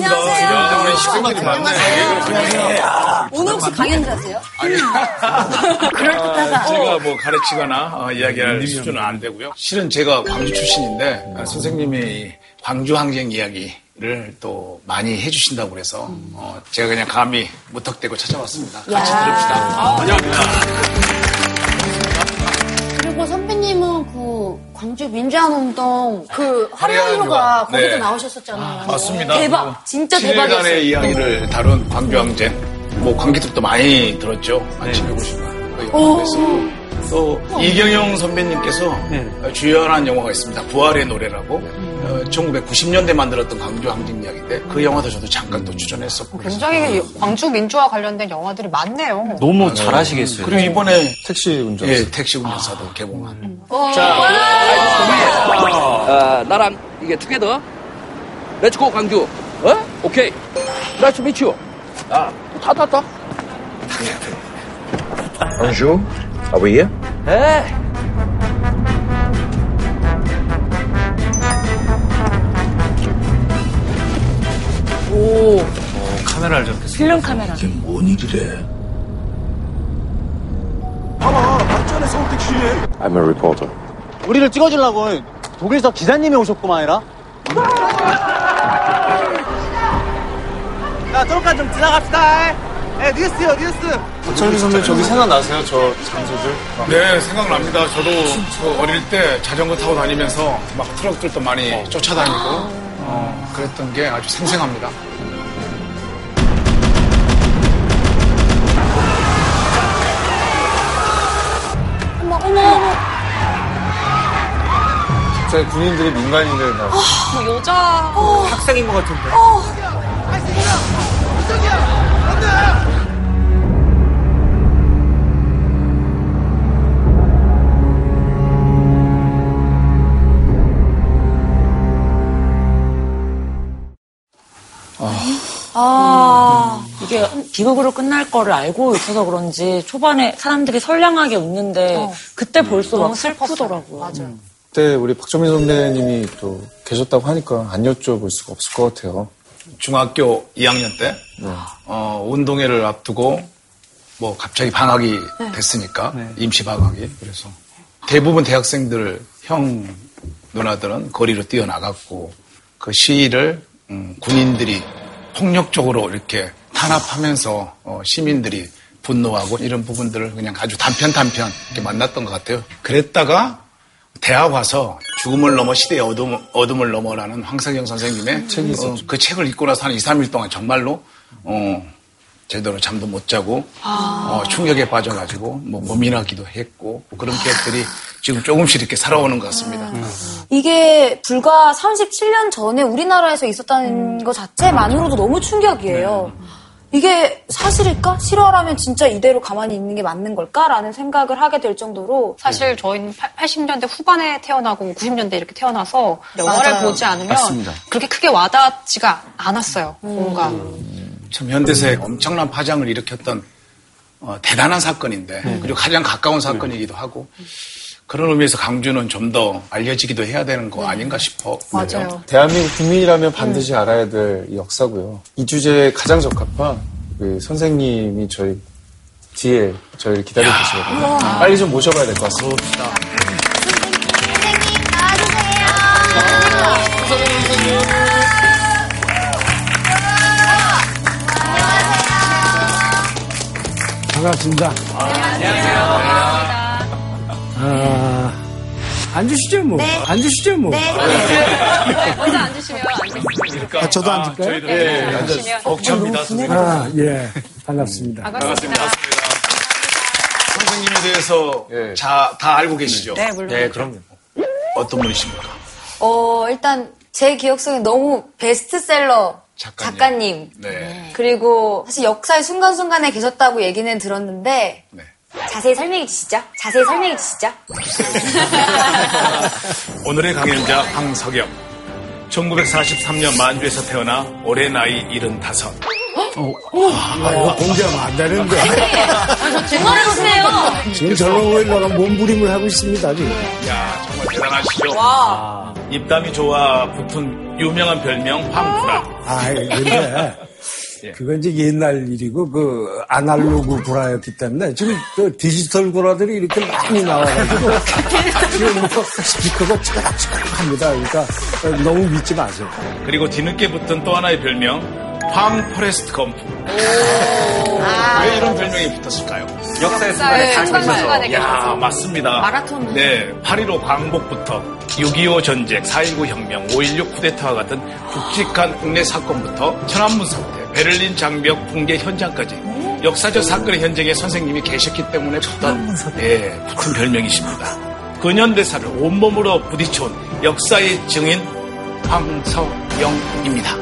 반갑습니다. 안녕하세요. 우리 식구들이 많네. 오늘 혹시 강연자세요? 아니. 그럴듯하다. 제가 뭐 가르치거나 이야기할 수준은 안 되고요. 실은 제가 광주 출신인데 선생님이 광주 항쟁 이야기를 또 많이 해주신다고 그래서 제가 그냥 감히 무턱대고 찾아왔습니다. 같이 들읍시다. 환영합니다. 그리고 선배님은 광주 민주화운동 화려한유가 거기도 나오셨었잖아요. 맞습니다. 대박, 뭐, 진짜 대박이었어요. 7일간의 이야기를 다룬 광주 항쟁, 뭐 관객들도 많이 들었죠. 한 750만 영화에서. 또 이경영 선배님께서 주연한 영화가 있습니다. 부활의 노래라고 1990년대 만들었던 광주 항쟁 이야기인데 그 영화도 저도 잠깐 또 추천했었고 굉장히 광주 민주화 관련된 영화들이 많네요. 너무 잘하시겠어요. 그리고 이번에 택시 운전사 택시 운전사도 개봉한. 자, 나랑 이게 투게더 렛츠고 광주. 오케이. 나이스 미치 유. 다. Bonjour. Are we here? Hey! 오. 카메라를 잡겠어. 필름 카메라. 이게 뭔 일이래? 봐봐, 맞잖아, 서울 택시. I'm a reporter. 우리를 찍어주려고 독일서 기사님이 오셨구만, 이라. 야, 저기까지 좀 지나갑시다. 네, 뉴스. 박찬규 선배님 저기 생각나세요? 저 장소들? 네, 생각납니다. 저도 어릴 때 자전거 타고 다니면서 막 트럭들도 많이 쫓아다니고 그랬던 게 아주 생생합니다. 어머. 갑자기 군인들이 민간인들 막. 뭐 여자. 학생인 것 같은데. 이게 비극으로 끝날 거를 알고 있어서 그런지 초반에 사람들이 선량하게 웃는데 그때 벌써 막 슬프더라고요. 맞아요. 그때 우리 박정민 선배님이 또 계셨다고 하니까 안 여쭤볼 수가 없을 것 같아요. 중학교 2학년 때 운동회를 앞두고 뭐 갑자기 방학이 됐으니까 임시 방학이 그래서 대부분 대학생들 형 누나들은 거리로 뛰어나갔고 그 시위를 군인들이 폭력적으로 이렇게 탄압하면서 시민들이 분노하고 이런 부분들을 그냥 아주 단편 이렇게 만났던 것 같아요. 그랬다가 대학 와서 죽음을 넘어 시대의 어둠을 넘어라는 황석영 선생님의 책이 그 책을 읽고 나서 한 2, 3일 동안 정말로 제대로 잠도 못 자고 충격에 빠져가지고 뭐 고민하기도 했고 그런 기억들이 지금 조금씩 이렇게 살아오는 것 같습니다. 이게 불과 37년 전에 우리나라에서 있었다는 것 자체만으로도 너무 충격이에요. 이게 사실일까? 실화라면 진짜 이대로 가만히 있는 게 맞는 걸까라는 생각을 하게 될 정도로 사실 저희는 80년대 후반에 태어나고 90년대 이렇게 태어나서 영화를 보지 않으면 맞습니다. 그렇게 크게 와닿지가 않았어요. 뭔가 참 현대사에 엄청난 파장을 일으켰던 대단한 사건인데 그리고 가장 가까운 사건이기도 하고 그런 의미에서 광주는 좀 더 알려지기도 해야 되는 거 아닌가 싶어. 맞아요. 대한민국 국민이라면 반드시 알아야 될 역사고요. 이 주제에 가장 적합한 그 선생님이 저희 뒤에 저희를 기다리고 계시거든요. 빨리 좀 모셔봐야 될 것 같습니다. 선생님 나와주세요. 선생님. 반갑습니다. 안녕하세요. 앉으시죠 뭐. 네. 앉으시죠 뭐. 네. 먼저 앉으시면 앉으시죠. 저도 앉을까요? 네. 앉으시면. 억지입니다. 반갑습니다. 반갑습니다. 선생님에 대해서 다 알고 계시죠? 네, 물론. 네, 그럼요. 어떤 분이십니까? 일단 제 기억 속에 너무 베스트셀러. 작가님. 네. 그리고 사실 역사의 순간순간에 계셨다고 얘기는 들었는데 자세히 설명해 주시죠. 오늘의 강연자 황석영. 1943년 만주에서 태어나 올해 나이 75. 이거 공개하면 안 되는데. 제 말을 보세요. 지금 절로 올라가 몸부림을 하고 있습니다. 지금. 야, 정말 대단하시죠. 와. 입담이 좋아 붙은 유명한 별명 황불아. 아, 근데 그건 이제 옛날 일이고 그 아날로그 불화였기 때문에 지금 그 디지털 불화들이 이렇게 많이 나와가지고 지금 뭐 스피커가 찌그락찌그락합니다. 그러니까 너무 믿지 마세요. 그리고 뒤늦게 붙은 또 하나의 별명 황포레스트 검프. 왜 이런 별명이 붙었을까요? 역사의 순간에 살면서. 야, 맞습니다. 마라톤. 네, 8.15 광복부터 6.25 전쟁, 4.19 혁명, 5.16 쿠데타와 같은 굵직한 국내 사건부터 천안문사태, 베를린장벽 붕괴 현장까지 역사적 사건의 현장에 선생님이 계셨기 때문에 붙은, 네, 붙은 별명이십니다. 근현대사를 온몸으로 부딪혀온 역사의 증인 황석영입니다.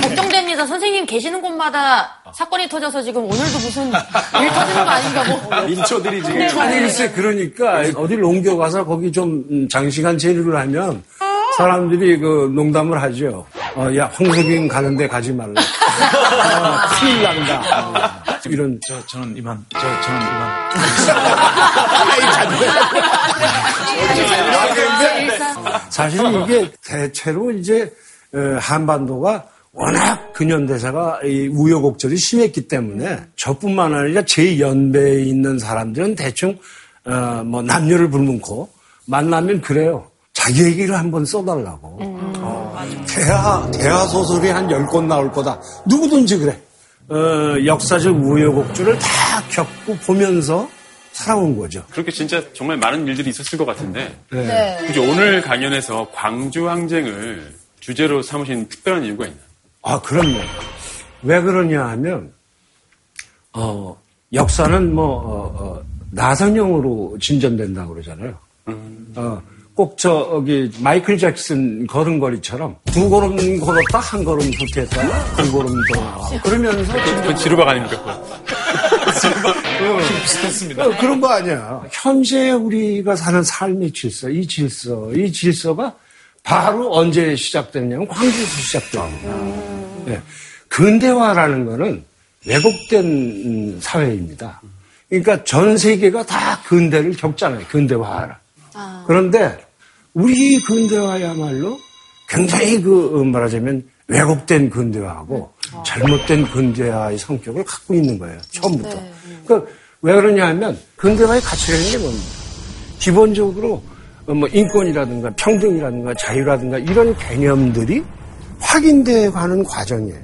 걱정됩니다. 선생님 계시는 곳마다 사건이 터져서 지금 오늘도 무슨 일 터지는 거 아닌가. 민초들이 지금. 아니 글쎄 그러니까 어디를 옮겨가서 거기 좀 장시간 체류를 하면 사람들이 그 농담을 하죠. 야 황석영 가는데 가지 말라. 큰일 난다. 이런 저는 이만. 사실은 이게 대체로 이제 한반도가 워낙 근현대사가 우여곡절이 심했기 때문에 저뿐만 아니라 제 연배에 있는 사람들은 대충 뭐 남녀를 불문코 만나면 그래요. 자기 얘기를 한번 써달라고. 대하 소설이 한 10권 나올 거다. 누구든지 그래. 역사적 우여곡절을 다 겪고 보면서 살아온 거죠. 그렇게 진짜 정말 많은 일들이 있었을 것 같은데. 네. 굳이 오늘 강연에서 광주 항쟁을 주제로 삼으신 특별한 이유가 있나요? 아, 그럼요. 왜 그러냐 하면, 역사는 뭐, 나선형으로 진전된다고 그러잖아요. 꼭 저기, 마이클 잭슨 걸음걸이처럼 두 걸음 걸었다, 한 걸음 후퇴했다, 두 걸음 더. 그러면서. 그건 지루박 아닙니까? 비슷했습니다. 그런 거 아니야. 현재 우리가 사는 삶의 질서, 이 질서가 바로 언제 시작됐냐면 광주에서 시작됩니다. 네. 근대화라는 거는 왜곡된 사회입니다. 그러니까 전 세계가 다 근대를 겪잖아요. 근대화를. 그런데 우리 근대화야말로 굉장히 말하자면 왜곡된 근대화하고 잘못된 근대화의 성격을 갖고 있는 거예요. 처음부터. 네. 그러니까 왜 그러냐 하면 근대화의 가치가 있는 게 뭡니까? 기본적으로 뭐 인권이라든가 평등이라든가 자유라든가 이런 개념들이 확인되어 가는 과정이에요.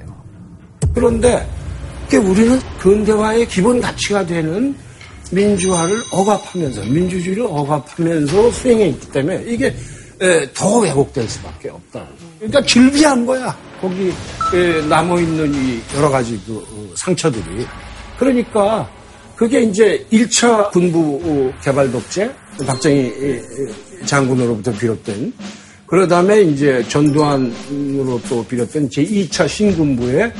그런데 우리는 근대화의 기본 가치가 되는 민주화를 억압하면서 민주주의를 억압하면서 수행해 있기 때문에 이게 더 왜곡될 수밖에 없다. 그러니까 질비한 거야. 거기 남아있는 이 여러 가지 그 상처들이. 그러니까 그게 이제 1차 군부 개발 독재, 박정희 장군으로부터 비롯된, 그다음에 이제 전두환으로부터 비롯된 제2차 신군부의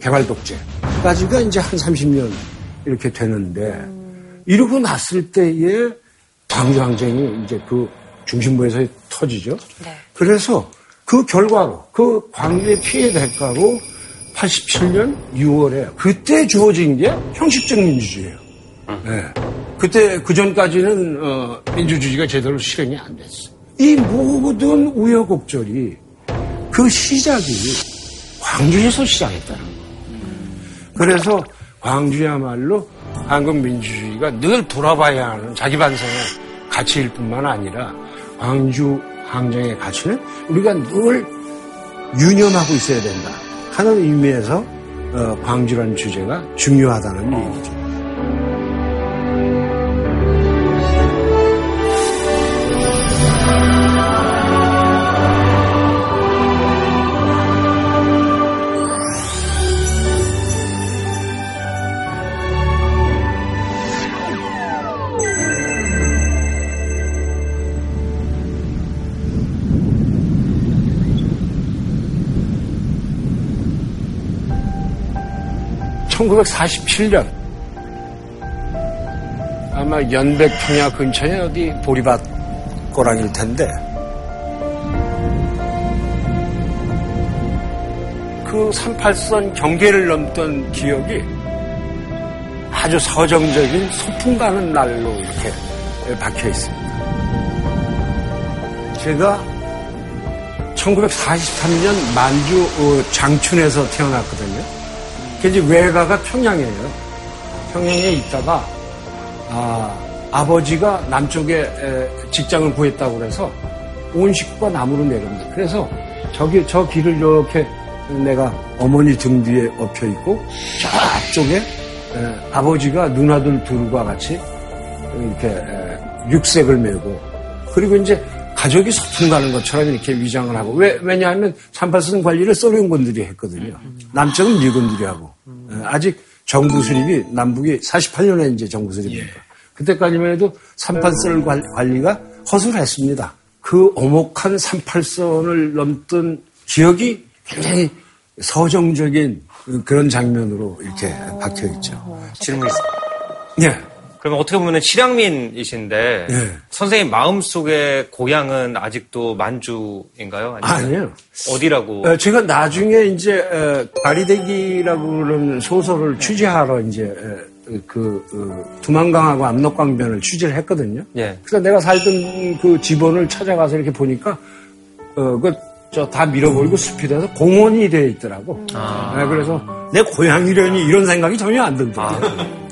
개발 독재까지가 이제 한 30년 이렇게 되는데, 이러고 났을 때에 광주 항쟁이 이제 그 중심부에서 터지죠. 네. 그래서 그 결과로, 그 광주의 피해 대가로 87년 6월에 그때 주어진 게 형식적 민주주의예요. 네. 그때 그 전까지는 민주주의가 제대로 실현이 안 됐어요. 이 모든 우여곡절이 그 시작이 광주에서 시작했다는 거예요. 그래서 광주야말로 한국 민주주의가 늘 돌아봐야 하는 자기 반성의 가치일 뿐만 아니라 광주 항쟁의 가치는 우리가 늘 유념하고 있어야 된다 하는 의미에서 광주라는 주제가 중요하다는 얘기죠. 그 1947년 아마 연백평야 근처에 어디 보리밭 고랑일 텐데, 그 38선 경계를 넘던 기억이 아주 서정적인 소풍 가는 날로 이렇게 박혀 있습니다. 제가 1943년 만주 장춘에서 태어났거든요. 그래서 외가가 평양이에요. 평양에 있다가 아버지가 남쪽에 직장을 구했다고 그래서 온 식구가 남으로 내려옵니다. 그래서 저기 저 길을 이렇게 내가 어머니 등 뒤에 엎여 있고 저쪽에 아버지가 누나들 둘과 같이 이렇게 육색을 메고 그리고 이제 가족이 소풍 가는 것처럼 이렇게 위장을 하고 왜냐하면 38선 관리를 소련군들이 했거든요. 남쪽은 미군들이 하고 아직 정부 수립이 남북이 48년에 이제 정부 수립입니다. 예. 그때까지만 해도 38선 관리가 허술했습니다. 그 오목한 38선을 넘던 기억이 굉장히 서정적인 그런 장면으로 이렇게 박혀있죠. 질문 있습니다. 예. 그러면 어떻게 보면 실향민이신데 예. 선생님 마음속의 고향은 아직도 만주인가요? 아니에요. 어디라고? 제가 나중에 이제 다리대기라고 그러는 소설을 취재하러 이제 그 두만강하고 압록강변을 취재를 했거든요. 예. 그래서 내가 살던 그 집원을 찾아가서 이렇게 보니까 다 밀어버리고 숲이 돼서 공원이 돼 있더라고. 그래서 내 고향이려니 이런 생각이 전혀 안 들더라고요.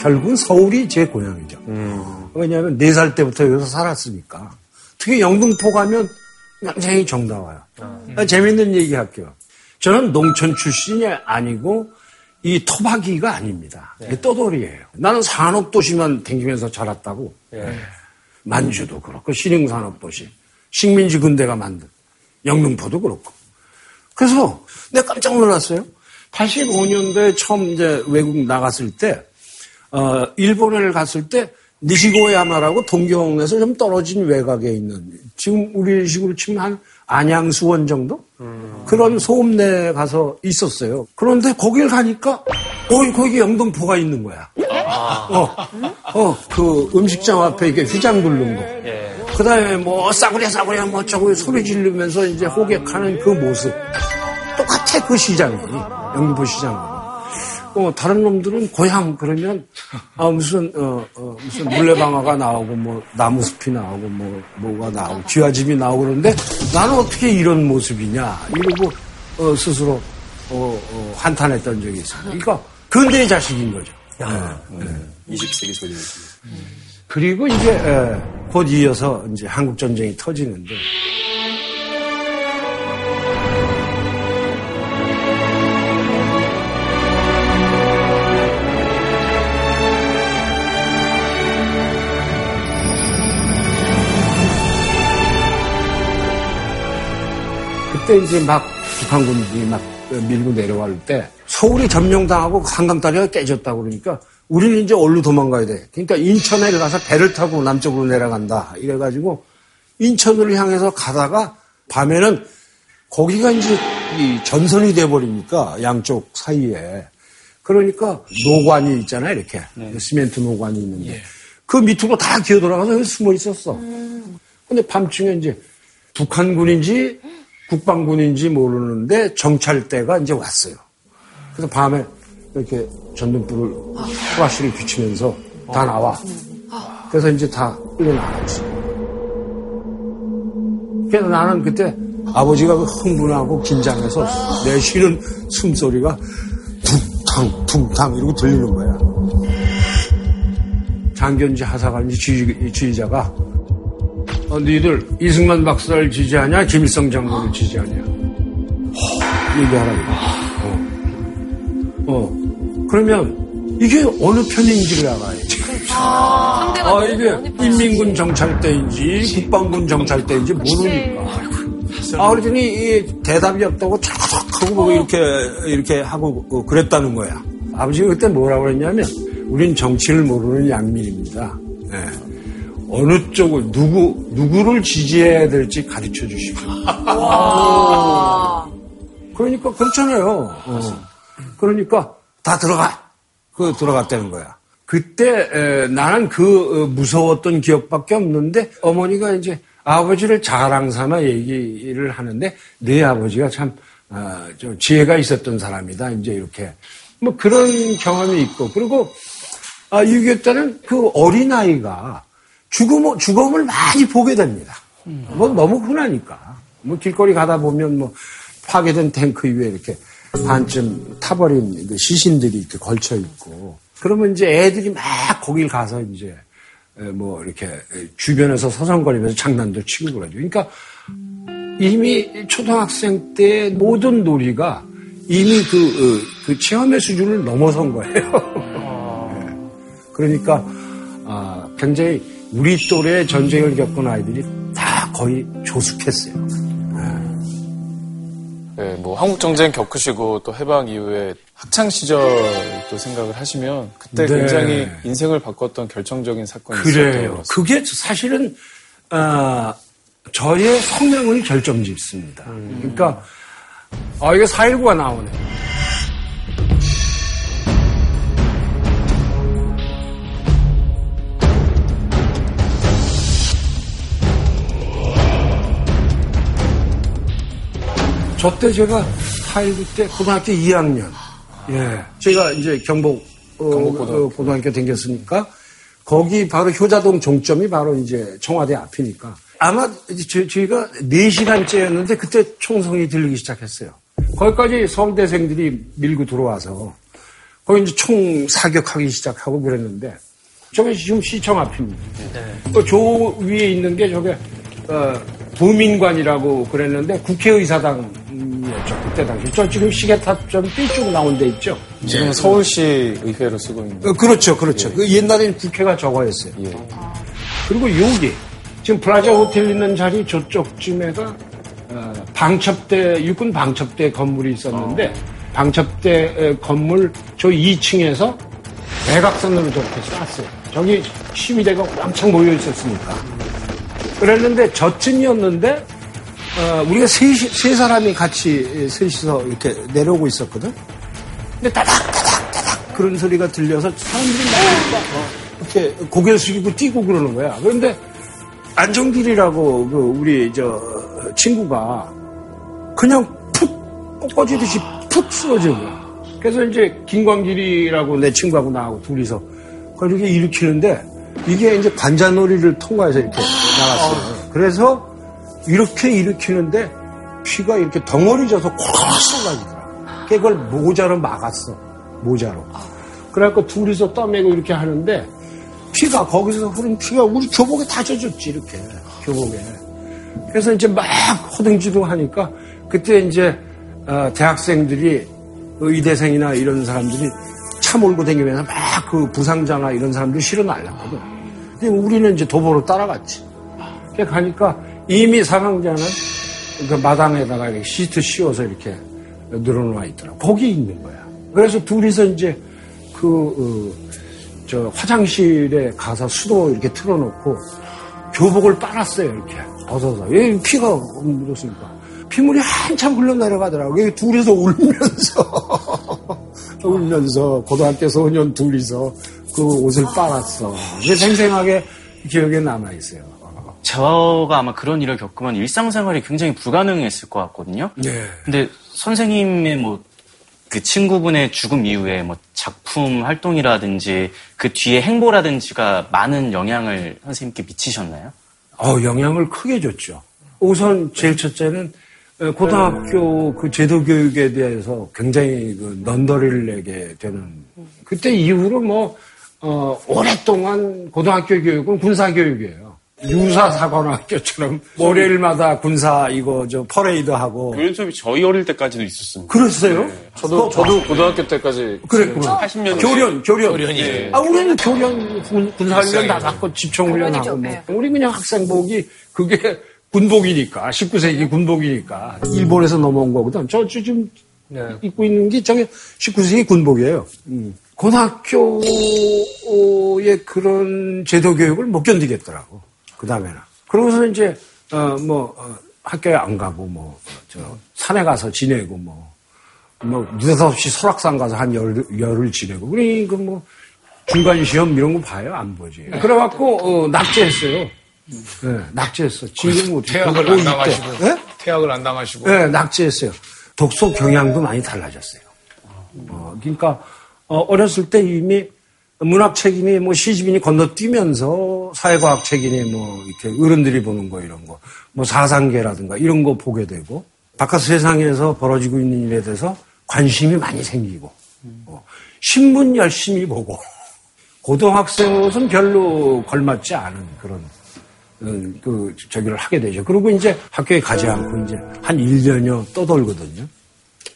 결국은 서울이 제 고향이죠. 왜냐하면 4살 때부터 여기서 살았으니까. 특히 영등포 가면 굉장히 정다워요. 재밌는 얘기할게요. 저는 농촌 출신이 아니고 이 토박이가 아닙니다. 예. 떠돌이에요. 나는 산업도시만 댕기면서 자랐다고. 예. 만주도 그렇고 신흥산업도시, 식민지 군대가 만든 영등포도 그렇고. 그래서 내가 깜짝 놀랐어요. 85년도에 처음 이제 외국 나갔을 때 일본을 갔을 때 니시고야마라고 동경에서 좀 떨어진 외곽에 있는 지금 우리 식으로 치면 한 안양 수원 정도 그런 소음내에 가서 있었어요. 그런데 거길 가니까 거기 영등포가 있는 거야. 그 음식점 앞에 이게 휘장 굴른 거. 예. 그다음에 뭐 싸구려 뭐 저거 소리 지르면서 이제 호객하는 그 모습 똑같아 그 시장이 영등포 시장. 다른 놈들은 고향 그러면 무슨 물레방아가 나오고 뭐 나무숲이 나오고 뭐가 나오고 쥐아집이 나오고 그러는데 나는 어떻게 이런 모습이냐 이러고 스스로 한탄했던 적이 있어요. 그러니까 근대의 자식인 거죠. 20세기 소년. 그리고 이제 곧 이어서 이제 한국 전쟁이 터지는데. 그때 이제 막 북한군들이 막 밀고 내려올 때 서울이 점령당하고 한강다리가 깨졌다고 그러니까 우리는 이제 어디로 도망가야 돼. 그러니까 인천에 가서 배를 타고 남쪽으로 내려간다. 이래가지고 인천을 향해서 가다가 밤에는 거기가 이제 이 전선이 돼버리니까 양쪽 사이에. 그러니까 노관이 있잖아요. 이렇게. 네. 시멘트 노관이 있는데. 네. 그 밑으로 다 기어 돌아가서 숨어 있었어. 근데 밤중에 이제 북한군인지 국방군인지 모르는데 정찰대가 이제 왔어요. 그래서 밤에 이렇게 전등불을 후라시를 비추면서 다 나와. 그래서 이제 다 끌려 나왔지. 그래서 나는 그때 아버지가 흥분하고 긴장해서 내쉬는 숨소리가 퉁탕 퉁탕 이러고 들리는 거야. 장견지 하사관지 지휘자가 너희들 이승만 박사를 지지하냐 김일성 장군을 지지하냐 얘기하라고. 그러면 이게 어느 편인지를 알아야지. 이게 인민군 정찰대인지 국방군 정찰대인지 모르니까. 그랬더니 대답이 없다고 촥촥 하고 이렇게 하고 그랬다는 거야. 아버지가 그때 뭐라고 그랬냐면 우린 정치를 모르는 양민입니다. 네. 어느 쪽을 누구를 지지해야 될지 가르쳐 주시고. 그러니까 그렇잖아요. 그러니까 다 들어가. 들어갔다는 거야. 그때 나는 무서웠던 기억밖에 없는데 어머니가 이제 아버지를 자랑 삼아 얘기를 하는데 네 아버지가 참 좀 지혜가 있었던 사람이다. 이제 이렇게 뭐 그런 경험이 있고, 그리고 6.25 때는 그 어린아이가 죽음을 많이 보게 됩니다. 뭐 너무 흔하니까. 뭐 길거리 가다 보면 뭐 파괴된 탱크 위에 이렇게 반쯤 타버린 그 시신들이 이렇게 걸쳐 있고, 그러면 이제 애들이 막 거길 가서 이제 뭐 이렇게 주변에서 서성거리면서 장난도 치고 그러죠. 그러니까 이미 초등학생 때 모든 놀이가 이미 그 체험의 수준을 넘어선 거예요. 네. 그러니까 굉장히 우리 또래의 전쟁을 겪은 아이들이 다 거의 조숙했어요. 네. 네, 뭐 한국 전쟁 겪으시고 또 해방 이후에 학창 시절도 생각을 하시면 그때 네. 굉장히 인생을 바꿨던 결정적인 사건이 있었던 것 같습니다. 그게 사실은 저의 성명을 결정짓습니다. 그러니까 이게 4.19가 나오네. 저때 제가 4.19 때 고등학교 2학년. 예, 제가 이제 경복고등학교 다녔으니까 거기 바로 효자동 종점이 바로 이제 청와대 앞이니까 아마 이제 저희가 4시간째였는데 그때 총성이 들리기 시작했어요. 거기까지 서울대생들이 밀고 들어와서 거기 이제 총 사격하기 시작하고 그랬는데 저게 지금 시청 앞입니다. 네. 그 저 위에 있는 게 저게 도민관이라고 그랬는데 국회의사당이었죠. 그때 당시. 저 지금 시계탑점 삐쭉 나온 데 있죠. 지금 서울시 의회로 쓰고 있는. 그렇죠. 그렇죠. 예. 그 옛날에는 국회가 저거였어요. 예. 그리고 여기 지금 플라자 호텔 있는 자리 저쪽쯤에가 방첩대, 육군 방첩대 건물이 있었는데 방첩대 건물 저 2층에서 외곽선으로 저렇게 쐈어요. 저기 시위대가 왕창 모여 있었으니까. 그랬는데 저쯤이었는데 우리가 세 사람이 같이 셋이서 이렇게 내려오고 있었거든. 근데 따닥따닥따닥 그런 소리가 들려서 사람들이 막 이렇게 고개를 숙이고 뛰고 그러는 거야. 그런데 안정길이라고 그 우리 저 친구가 그냥 푹 꺾어지듯이 푹 쓰러진 거야. 그래서 이제 김광길이라고 내 친구하고 나하고 둘이서 그걸 이렇게 일으키는데. 이게 이제 관자놀이를 통과해서 이렇게 나갔어요. 그래서 이렇게 일으키는데 피가 이렇게 덩어리 져서 콜콜 쏟아지더라. 그걸 모자로 막았어. 모자로. 그래갖고 둘이서 떠매고 이렇게 하는데 피가 거기서 흐른 피가 우리 교복에 다 젖었지 이렇게. 교복에. 그래서 이제 막 허둥지둥 하니까 그때 이제 대학생들이 의대생이나 이런 사람들이 차 몰고 다니면서 막 그 부상자나 이런 사람들 실어 날렸거든. 근데 우리는 이제 도보로 따라갔지. 그러니까 가니까 이미 사망자는 그 마당에다가 이렇게 시트 씌워서 이렇게 늘어놓아 있더라. 거기 있는 거야. 그래서 둘이서 이제 저 화장실에 가서 수도 이렇게 틀어놓고 교복을 빨았어요. 이렇게 벗어서. 예, 피가 묻었으니까. 피물이 한참 흘러내려가더라고요. 둘이서 울면서. 울면서 고등학교 소년 둘이서 그 옷을 빨았어. 이게 생생하게 기억에 남아있어요. 제가 아마 그런 일을 겪으면 일상생활이 굉장히 불가능했을 것 같거든요. 네. 근데 선생님의 뭐 그 친구분의 죽음 이후에 뭐 작품 활동이라든지 그 뒤에 행보라든지가 많은 영향을 선생님께 미치셨나요? 영향을 크게 줬죠. 우선 제일 첫째는 고등학교 그 제도 교육에 대해서 굉장히 그 넌더리를 내게 되는. 그때 이후로 오랫동안 고등학교 교육은 군사 교육이에요. 유사사관학교처럼 월요일마다 군사 이거 저 퍼레이드 하고. 교련 수업이 저희 어릴 때까지도 있었습니다. 그랬어요? 네. 저도 고등학교 때까지. 그랬구나. 80년. 교련이. 네. 우리는 교련 군사 훈련 다 받고 집총 훈련하고. 뭐. 우리 그냥 학생복이 그게. 군복이니까 19세기 군복이니까 일본에서 넘어온 거거든. 저 지금 입고 있는 게 저게 19세기 군복이에요. 고등학교의 그런 제도 교육을 못 견디겠더라고. 그 다음에는. 그러고서 이제 학교에 안 가고 저 산에 가서 지내고 느닷없이 설악산 가서 한 열흘 지내고. 그러니까 중간 시험 이런 거 봐요? 안 보지. 그래갖고 낙제했어요. 네, 낙제했어. 지금 퇴학을 안 당하시고. 네? 퇴학을 안 당하시고. 네, 낙제했어요. 독서 경향도 많이 달라졌어요. 그러니까 어렸을 때 이미 문학책이니 뭐 시집이니 건너뛰면서 사회과학책이니 뭐 이렇게 어른들이 보는 거 이런 거, 뭐 사상계라든가 이런 거 보게 되고 바깥 세상에서 벌어지고 있는 일에 대해서 관심이 많이 생기고 신문 열심히 보고 고등학생 옷은 별로 걸맞지 않은 그런 그 저기를 하게 되죠. 그리고 이제 학교에 가지 않고 이제 한 1년여 떠돌거든요.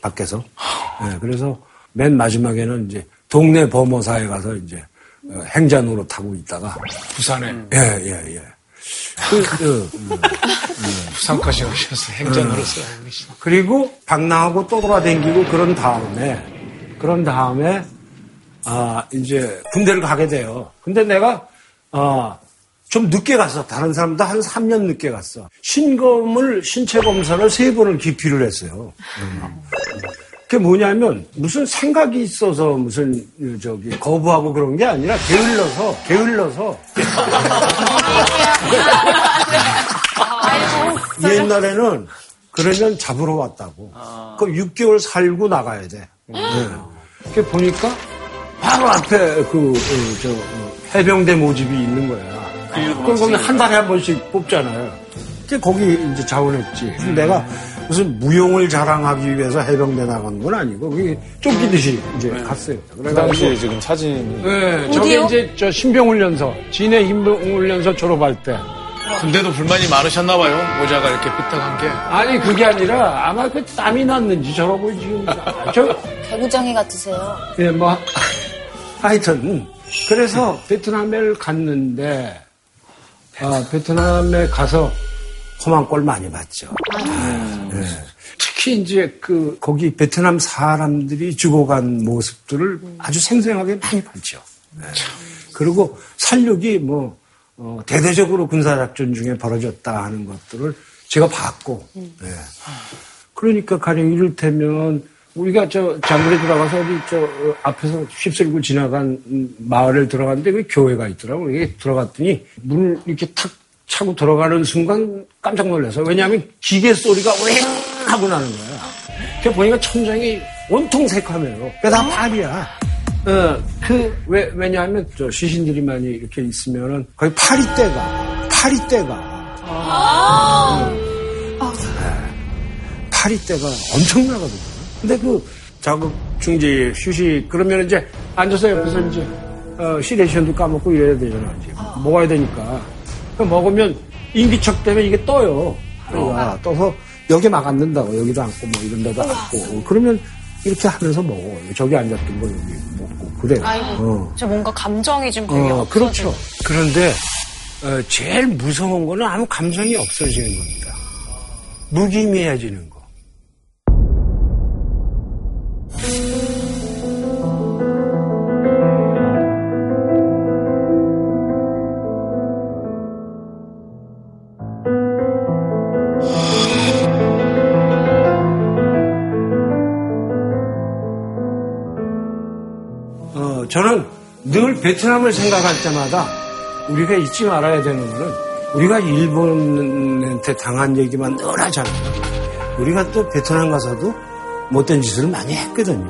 밖에서. 네, 그래서 맨 마지막에는 이제 동네 범어사에 가서 이제 행자 노릇하고 있다가 부산에 예예예 부산까지 오셔서 행자 노릇을 하고 계시다. 그리고 방랑하고 또 돌아다니고 그런 다음에 아 이제 군대를 가게 돼요. 근데 내가 좀 늦게 갔어. 다른 사람도 한 3년 늦게 갔어. 신체 검사를 3번을 기피를 했어요. 그게 뭐냐면 무슨 생각이 있어서 무슨 거부하고 그런 게 아니라 게을러서 옛날에는 그러면 잡으러 왔다고. 그 6개월 살고 나가야 돼. 네. 보니까 바로 앞에 해병대 모집이 있는 거야. 그럼 한 달에 한 번씩 뽑잖아요. 거기 이제 자원했지. 내가 무슨 무용을 자랑하기 위해서 해병대 나간 건 아니고, 그게 쫓기듯이 이제 갔어요. 그 당시에 지금 사진이. 네, 저기 이제 신병훈련소, 진해 신병훈련소 졸업할 때. 근데도 불만이 많으셨나봐요. 모자가 이렇게 삐딱한 게. 아니, 그게 아니라 아마 그 땀이 났는지 저러고 지금. 배구장이 같으세요. 예, 뭐. 하여튼. 그래서 베트남에 갔는데 베트남에 가서 험한 꼴 많이 봤죠. 네. 특히 이제 거기 베트남 사람들이 죽어간 모습들을 아주 생생하게 많이 봤죠. 네. 그리고 살육이 뭐 대대적으로 군사작전 중에 벌어졌다 하는 것들을 제가 봤고. 네. 그러니까 가령 이를테면 우리가 장군에 들어가서 앞에서 휩쓸고 지나간 마을을 들어갔는데 그 교회가 있더라고요. 이게 들어갔더니 문을 이렇게 탁 차고 들어가는 순간 깜짝 놀라서 왜냐하면 기계 소리가 왱 하고 나는 거야. 그래서 보니까 천장이 온통 새카매요. 그게 다 팔이야. 왜냐하면 시신들이 많이 이렇게 있으면은 거의 파리떼가. 파리떼가 엄청나거든요. 근데 자극 중지 휴식 그러면 이제 앉아서 옆에서 이제 시레이션도 까먹고 이래야 되잖아. 이제 먹어야 되니까. 먹으면 인기척 때문에 이게 떠요. 떠서 여기 막 앉는다고 여기도 앉고 뭐 이런 데도 앉고 그러면 이렇게 하면서 먹어. 저기 앉았던 거 여기 먹고 그래요. 아이고, 저 뭔가 감정이 좀 되게 없어져. 그렇죠. 그런데 제일 무서운 거는 아무 감정이 없어지는 겁니다. 무기미해지는 거. 저는 늘 베트남을 생각할 때마다 우리가 잊지 말아야 되는 거는 우리가 일본한테 당한 얘기만 늘 하잖아요. 우리가 또 베트남 가서도 못된 짓을 많이 했거든요.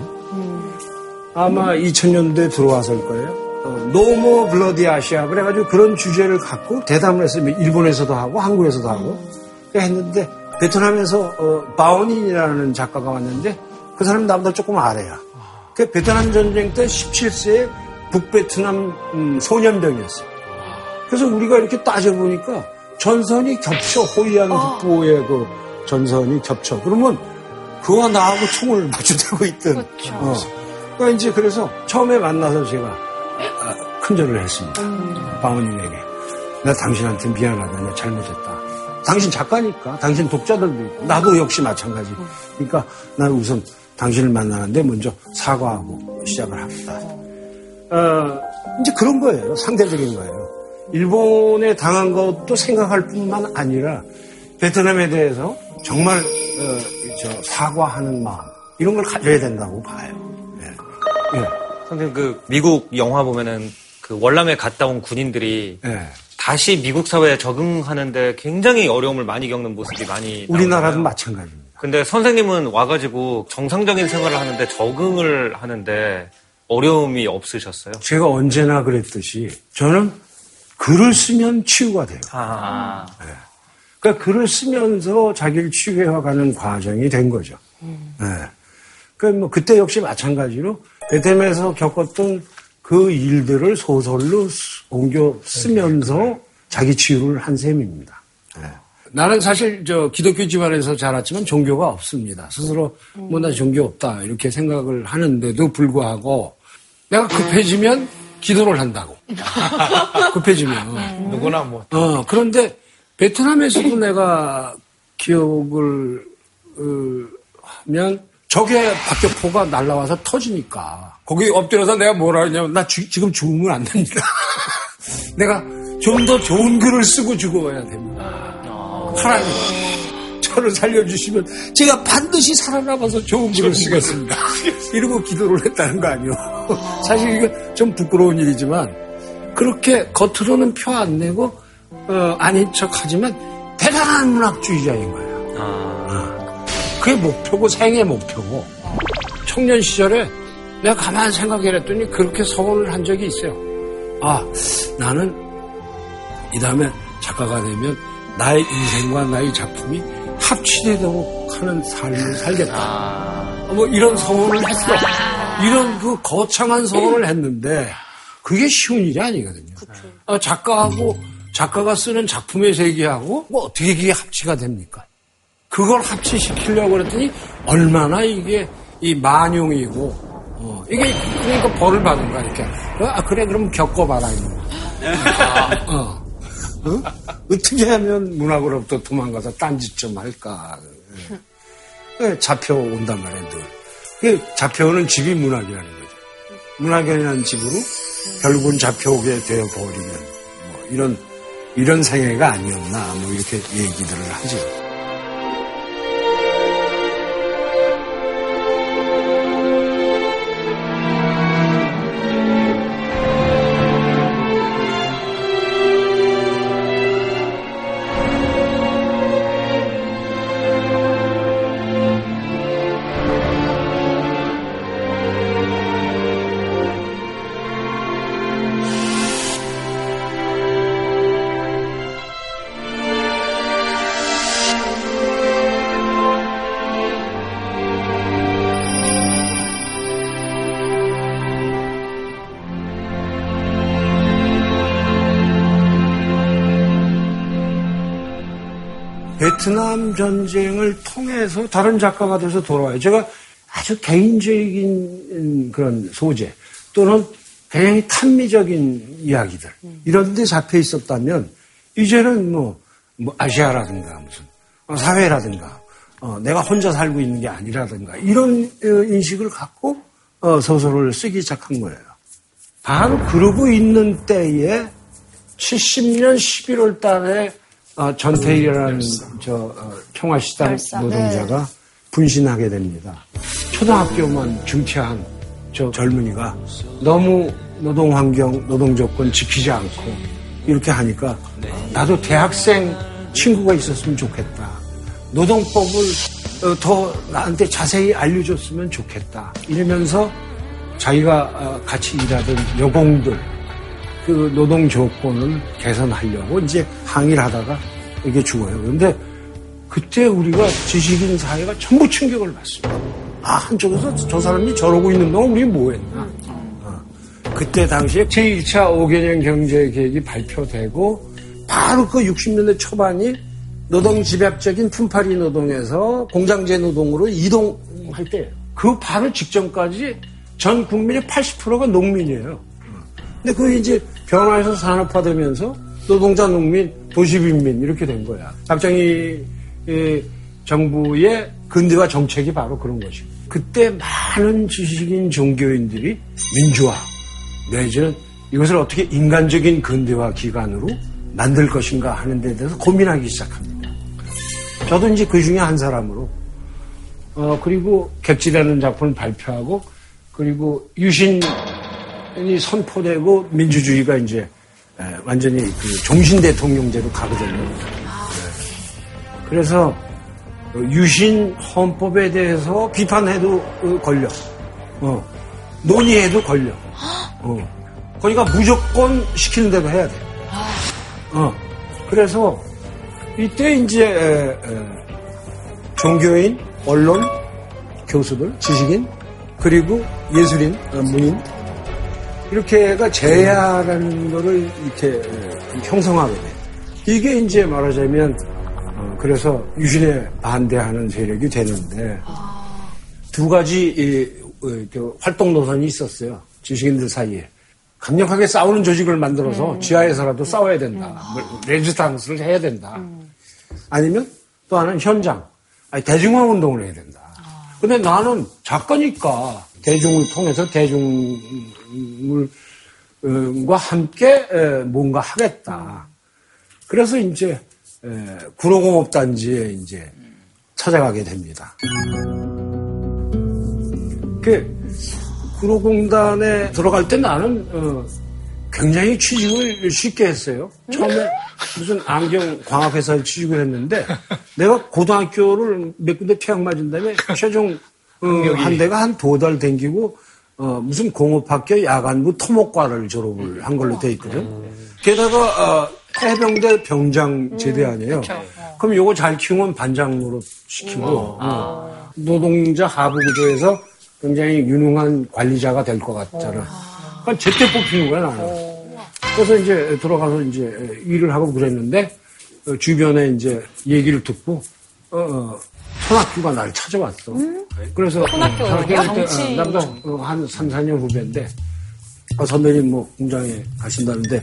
아마 2000년대 들어왔을 거예요. No more bloody Asia 그래가지고 그런 주제를 갖고 대담을 했으면 일본에서도 하고 한국에서도 하고 했는데 베트남에서 바오닌이라는 작가가 왔는데 그 사람 나보다 조금 아래야. 그 베트남전쟁 때 17세의 북베트남 소년병이었어요. 그래서 우리가 이렇게 따져보니까 전선이 겹쳐. 호이안 북부의 그 전선이 겹쳐. 그러면 그와 나하고 총을 마주대고 있던. 그렇죠. 그러니까 이제 그래서 처음에 만나서 제가 큰절을 했습니다. 바오님에게. 내가 당신한테 미안하다. 내가 잘못했다. 당신 작가니까. 당신 독자들도 있고. 나도 역시 마찬가지. 그러니까 나는 우선 당신을 만나는데 먼저 사과하고 시작을 합니다. 이제 그런 거예요. 상대적인 거예요. 일본에 당한 것도 생각할 뿐만 아니라 베트남에 대해서 정말 사과하는 마음 이런 걸 가져야 된다고 봐요. 예. 예. 선생님 미국 영화 보면은 월남에 갔다 온 군인들이 예. 다시 미국 사회에 적응하는데 굉장히 어려움을 많이 겪는 모습이 많이 나오잖아요. 우리나라도 마찬가지입니다. 근데 선생님은 와가지고 정상적인 생활을 하는데 적응을 하는데 어려움이 없으셨어요? 제가 언제나 그랬듯이 저는 글을 쓰면 치유가 돼요. 아. 네. 그러니까 글을 쓰면서 자기를 치유해가는 과정이 된 거죠. 네. 그러니까 뭐 그때 역시 마찬가지로 베트남에서 겪었던 그 일들을 소설로 옮겨 쓰면서 자기 치유를 한 셈입니다. 네. 나는 사실 저 기독교 집안에서 자랐지만 종교가 없습니다. 스스로 뭐 나 종교 없다 이렇게 생각을 하는데도 불구하고 내가 급해지면 기도를 한다고. 급해지면. 누구나 뭐. 그런데 베트남에서도 내가 기억을 하면 적의 박격포가 날라와서 터지니까 거기 엎드려서 내가 뭐라 하냐면 나 지금 죽으면 안 됩니다. 내가 좀 더 좋은 글을 쓰고 죽어야 됩니다. 하나님, 저를 살려주시면 제가 반드시 살아남아서 좋은 글을 쓰겠습니다. 이러고 기도를 했다는 거 아니요. 사실 이거 좀 부끄러운 일이지만 그렇게 겉으로는 표 안 내고 아닌 척하지만 대단한 문학주의자인 거예요. 그게 목표고 생의 목표고 청년 시절에 내가 가만히 생각해냈더니 그렇게 서원을 한 적이 있어요. 아, 나는 이 다음에 작가가 되면 나의 인생과 나의 작품이 합치되도록 하는 삶을 살겠다. 뭐 이런 서원을 했어. 이런 그 거창한 서원을 했는데 그게 쉬운 일이 아니거든요. 작가하고 작가가 쓰는 작품의 세계하고 뭐 어떻게 이게 합치가 됩니까? 그걸 합치시키려고 그랬더니 얼마나 이게 이 만용이고 이게 그러니까 벌을 받은 거야 이렇게. 아 그래 그럼 겪어봐라 이거. 어떻게 하면 문학으로부터 도망가서 딴짓 좀 할까. 잡혀온단 말이에요, 늘. 잡혀오는 집이 문학이라는 거죠. 문학이라는 집으로 결국은 잡혀오게 되어버리는, 뭐, 이런 생애가 아니었나, 뭐, 이렇게 얘기들을 하죠. 베트남전쟁을 통해서 다른 작가가 돼서 돌아와요. 제가 아주 개인적인 그런 소재 또는 굉장히 탐미적인 이야기들 이런 데 잡혀 있었다면 이제는 뭐 아시아라든가 무슨 사회라든가 내가 혼자 살고 있는 게 아니라든가 이런 인식을 갖고 소설을 쓰기 시작한 거예요. 바로 그러고 있는 때에 70년 11월 달에 전태일이라는 평화시당 노동자가 네. 분신하게 됩니다. 초등학교만 중퇴한 저 젊은이가 너무 노동환경, 노동조건 지키지 않고 이렇게 하니까 나도 대학생 친구가 있었으면 좋겠다. 노동법을 더 나한테 자세히 알려줬으면 좋겠다. 이러면서 자기가 같이 일하던 여공들 그 노동 조건을 개선하려고 이제 항의를 하다가 이게 죽어요. 그런데 그때 우리가 지식인 사회가 전부 충격을 받습니다. 아, 한쪽에서 저 사람이 저러고 있는 동안 우리 뭐 했나. 그때 당시에 제1차 5개년 경제계획이 발표되고 바로 그 60년대 초반이 노동 집약적인 품팔이 노동에서 공장제 노동으로 이동할 때예요. 그 바로 직전까지 전 국민의 80%가 농민이에요. 근데 그게 이제 변화해서 산업화되면서 노동자, 농민, 도시빈민 이렇게 된 거야. 박정희 정부의 근대화 정책이 바로 그런 것이고. 그때 많은 지식인 종교인들이 민주화 내지는 이것을 어떻게 인간적인 근대화 기관으로 만들 것인가 하는 데 대해서 고민하기 시작합니다. 저도 이제 그 중에 한 사람으로 그리고 객지라는 작품을 발표하고 그리고 유신 선포되고 민주주의가 이제 완전히 그 종신 대통령제로 가거든요. 그래서 유신 헌법에 대해서 비판해도 걸려. 논의해도 걸려. 그러니까 무조건 시키는 대로 해야 돼. 그래서 이때 이제 종교인, 언론, 교수들, 지식인, 그리고 예술인, 문인 이렇게가 제야라는 거를 이렇게 형성하게 돼. 이게 이제 말하자면 그래서 유신에 반대하는 세력이 되는데 두 가지 활동 노선이 있었어요. 지식인들 사이에. 강력하게 싸우는 조직을 만들어서 지하에서라도 싸워야 된다. 레지스탕스를 해야 된다. 아니면 또 하나는 현장. 대중화 운동을 해야 된다. 근데 나는 작가니까 대중을 통해서 대중과 함께 뭔가 하겠다. 그래서 이제 구로공업단지에 이제 찾아가게 됩니다. 구로공단에 들어갈 때 나는 굉장히 취직을 쉽게 했어요. 처음에 무슨 안경광학회사에 취직을 했는데 내가 고등학교를 몇 군데 퇴학 맞은 다음에 최종 한 대가 한 두 달 댕기고 무슨 공업학교 야간부 토목과를 졸업을 한 걸로 돼 있거든. 게다가 해병대 병장 제대 아니에요. 그럼 요거 잘 키우면 반장으로 시키고 노동자 하부구조에서 굉장히 유능한 관리자가 될 것 같잖아. 그러니까 제때 뽑히는 거야 나는. 그래서 이제 들어가서 이제 일을 하고 그랬는데 주변에 이제 얘기를 듣고 손학규가 날 찾아왔어. 그래서 손학규 남자 한 3, 4년 후배인데 선배님 뭐 공장에 가신다는데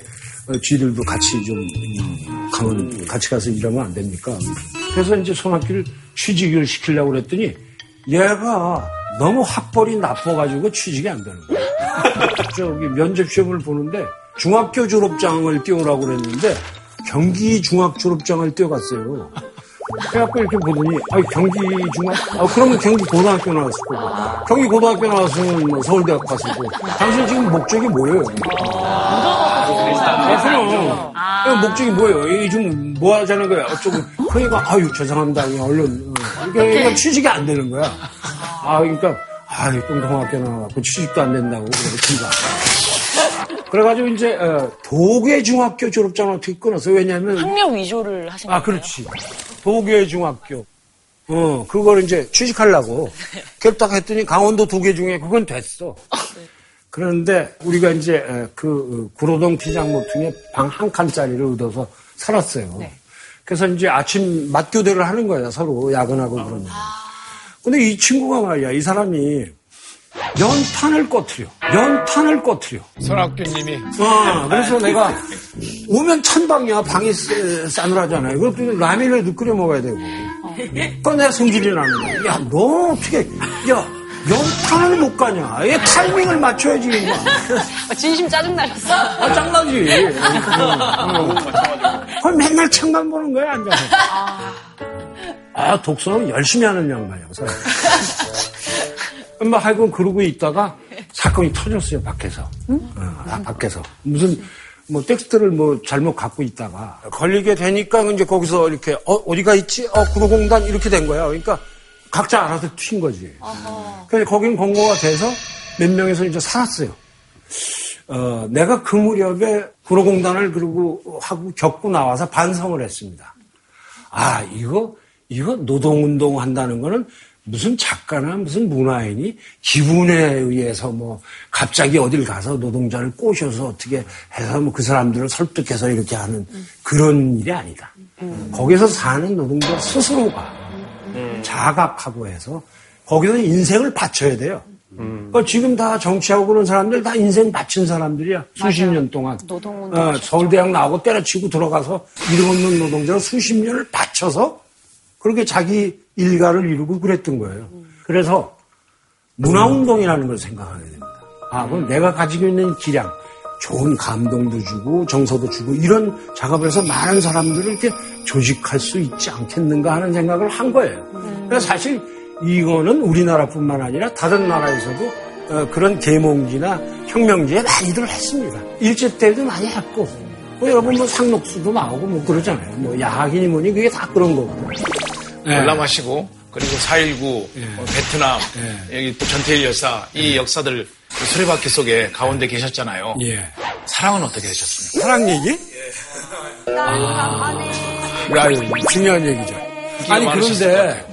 쥐들도 같이 좀 가면 같이 가서 일하면 안 됩니까? 그래서 이제 손학규를 취직을 시키려고 그랬더니 얘가 너무 학벌이 나빠가지고 취직이 안 되는 거예요. 저기 면접 시험을 보는데 중학교 졸업장을 띄우라고 그랬는데 경기중학 졸업장을 띄워갔어요. 그래갖고 이렇게 보더니 경기중학? 그러면 경기고등학교 나왔을 거고 경기고등학교 나왔으면 뭐 서울대학 갔을 거고 당신 지금 목적이 뭐예요? 그럼 목적이 뭐예요? 이 지금 뭐 하자는 거야? 어쩌고 그러니까 죄송합니다. 얼른 그러니까 취직이 안 되는 거야. 그러니까 똥통학교 나와서 취직도 안 된다고 그래가지고 이제 도계중학교 졸업장을 어떻게 끊었어요? 왜냐하면 학력 위조를 하신 거예요? 그렇지. 도계중학교 그걸 이제 취직하려고 결탁했더니 강원도 도계중에 그건 됐어. 그런데 우리가 이제 그 구로동 피장 모퉁이에 방 한 칸짜리를 얻어서 살았어요. 그래서 이제 아침 맞교대를 하는 거야 서로 야근하고 그러면. 근데 이 친구가 말이야, 이 사람이 연탄을 꺼트려. 손학규님이. 그래서 내가 오면 찬방이야. 방이 싸늘하잖아요. 그래서 라면을 끓여 먹어야 되고. 그러니까 내가 성질이 나는 거야. 야, 너 어떻게, 연탄을 못 가냐. 얘 타이밍을 맞춰야지. 진심 짜증나셨어? 짜증나지. 그럼 맨날 창만 보는 거야, 앉아서. 독서는 열심히 하는 양반이야, 사람. 하여간 그러고 있다가 사건이 터졌어요, 밖에서. 밖에서. 무슨, 텍스트를 잘못 갖고 있다가. 걸리게 되니까, 이제 거기서 이렇게, 어디가 있지? 구로공단? 이렇게 된 거야. 그러니까, 각자 알아서 튄 거지. 그래서 거긴 권고가 돼서 몇 명에서 이제 살았어요. 내가 그 무렵에 구로공단을 그러고 하고 겪고 나와서 반성을 했습니다. 이거 노동운동 한다는 거는 무슨 작가나 무슨 문화인이 기분에 의해서 갑자기 어딜 가서 노동자를 꼬셔서 어떻게 해서 그 사람들을 설득해서 이렇게 하는 그런 일이 아니다. 거기서 사는 노동자 스스로가 자각하고 해서 거기서 인생을 바쳐야 돼요. 지금 다 정치하고 그런 사람들 다 인생 바친 사람들이야. 수십 년 동안. 서울대학 나오고 때려치고 들어가서 이름 없는 노동자를 수십 년을 바쳐서 그렇게 자기 일가를 이루고 그랬던 거예요. 그래서 문화운동이라는 걸 생각하게 됩니다. 그럼 내가 가지고 있는 기량, 좋은 감동도 주고 정서도 주고 이런 작업을 해서 많은 사람들을 이렇게 조직할 수 있지 않겠는가 하는 생각을 한 거예요. 그래서 사실 이거는 우리나라뿐만 아니라 다른 나라에서도 그런 계몽지나 혁명지에 많이들 했습니다. 일제 때도 많이 했고 여러분 상록수도 나오고 그러잖아요. 야학이니 뭐니 그게 다 그런 거거든요. 관람하시고 그리고 4.19 베트남 여기 또 전태일 여사 이 역사들 그 수레바퀴 속에 가운데 계셨잖아요. 예. 사랑은 어떻게 되셨습니까? 사랑 얘기? 예. 중요한 얘기죠. 아니 그런데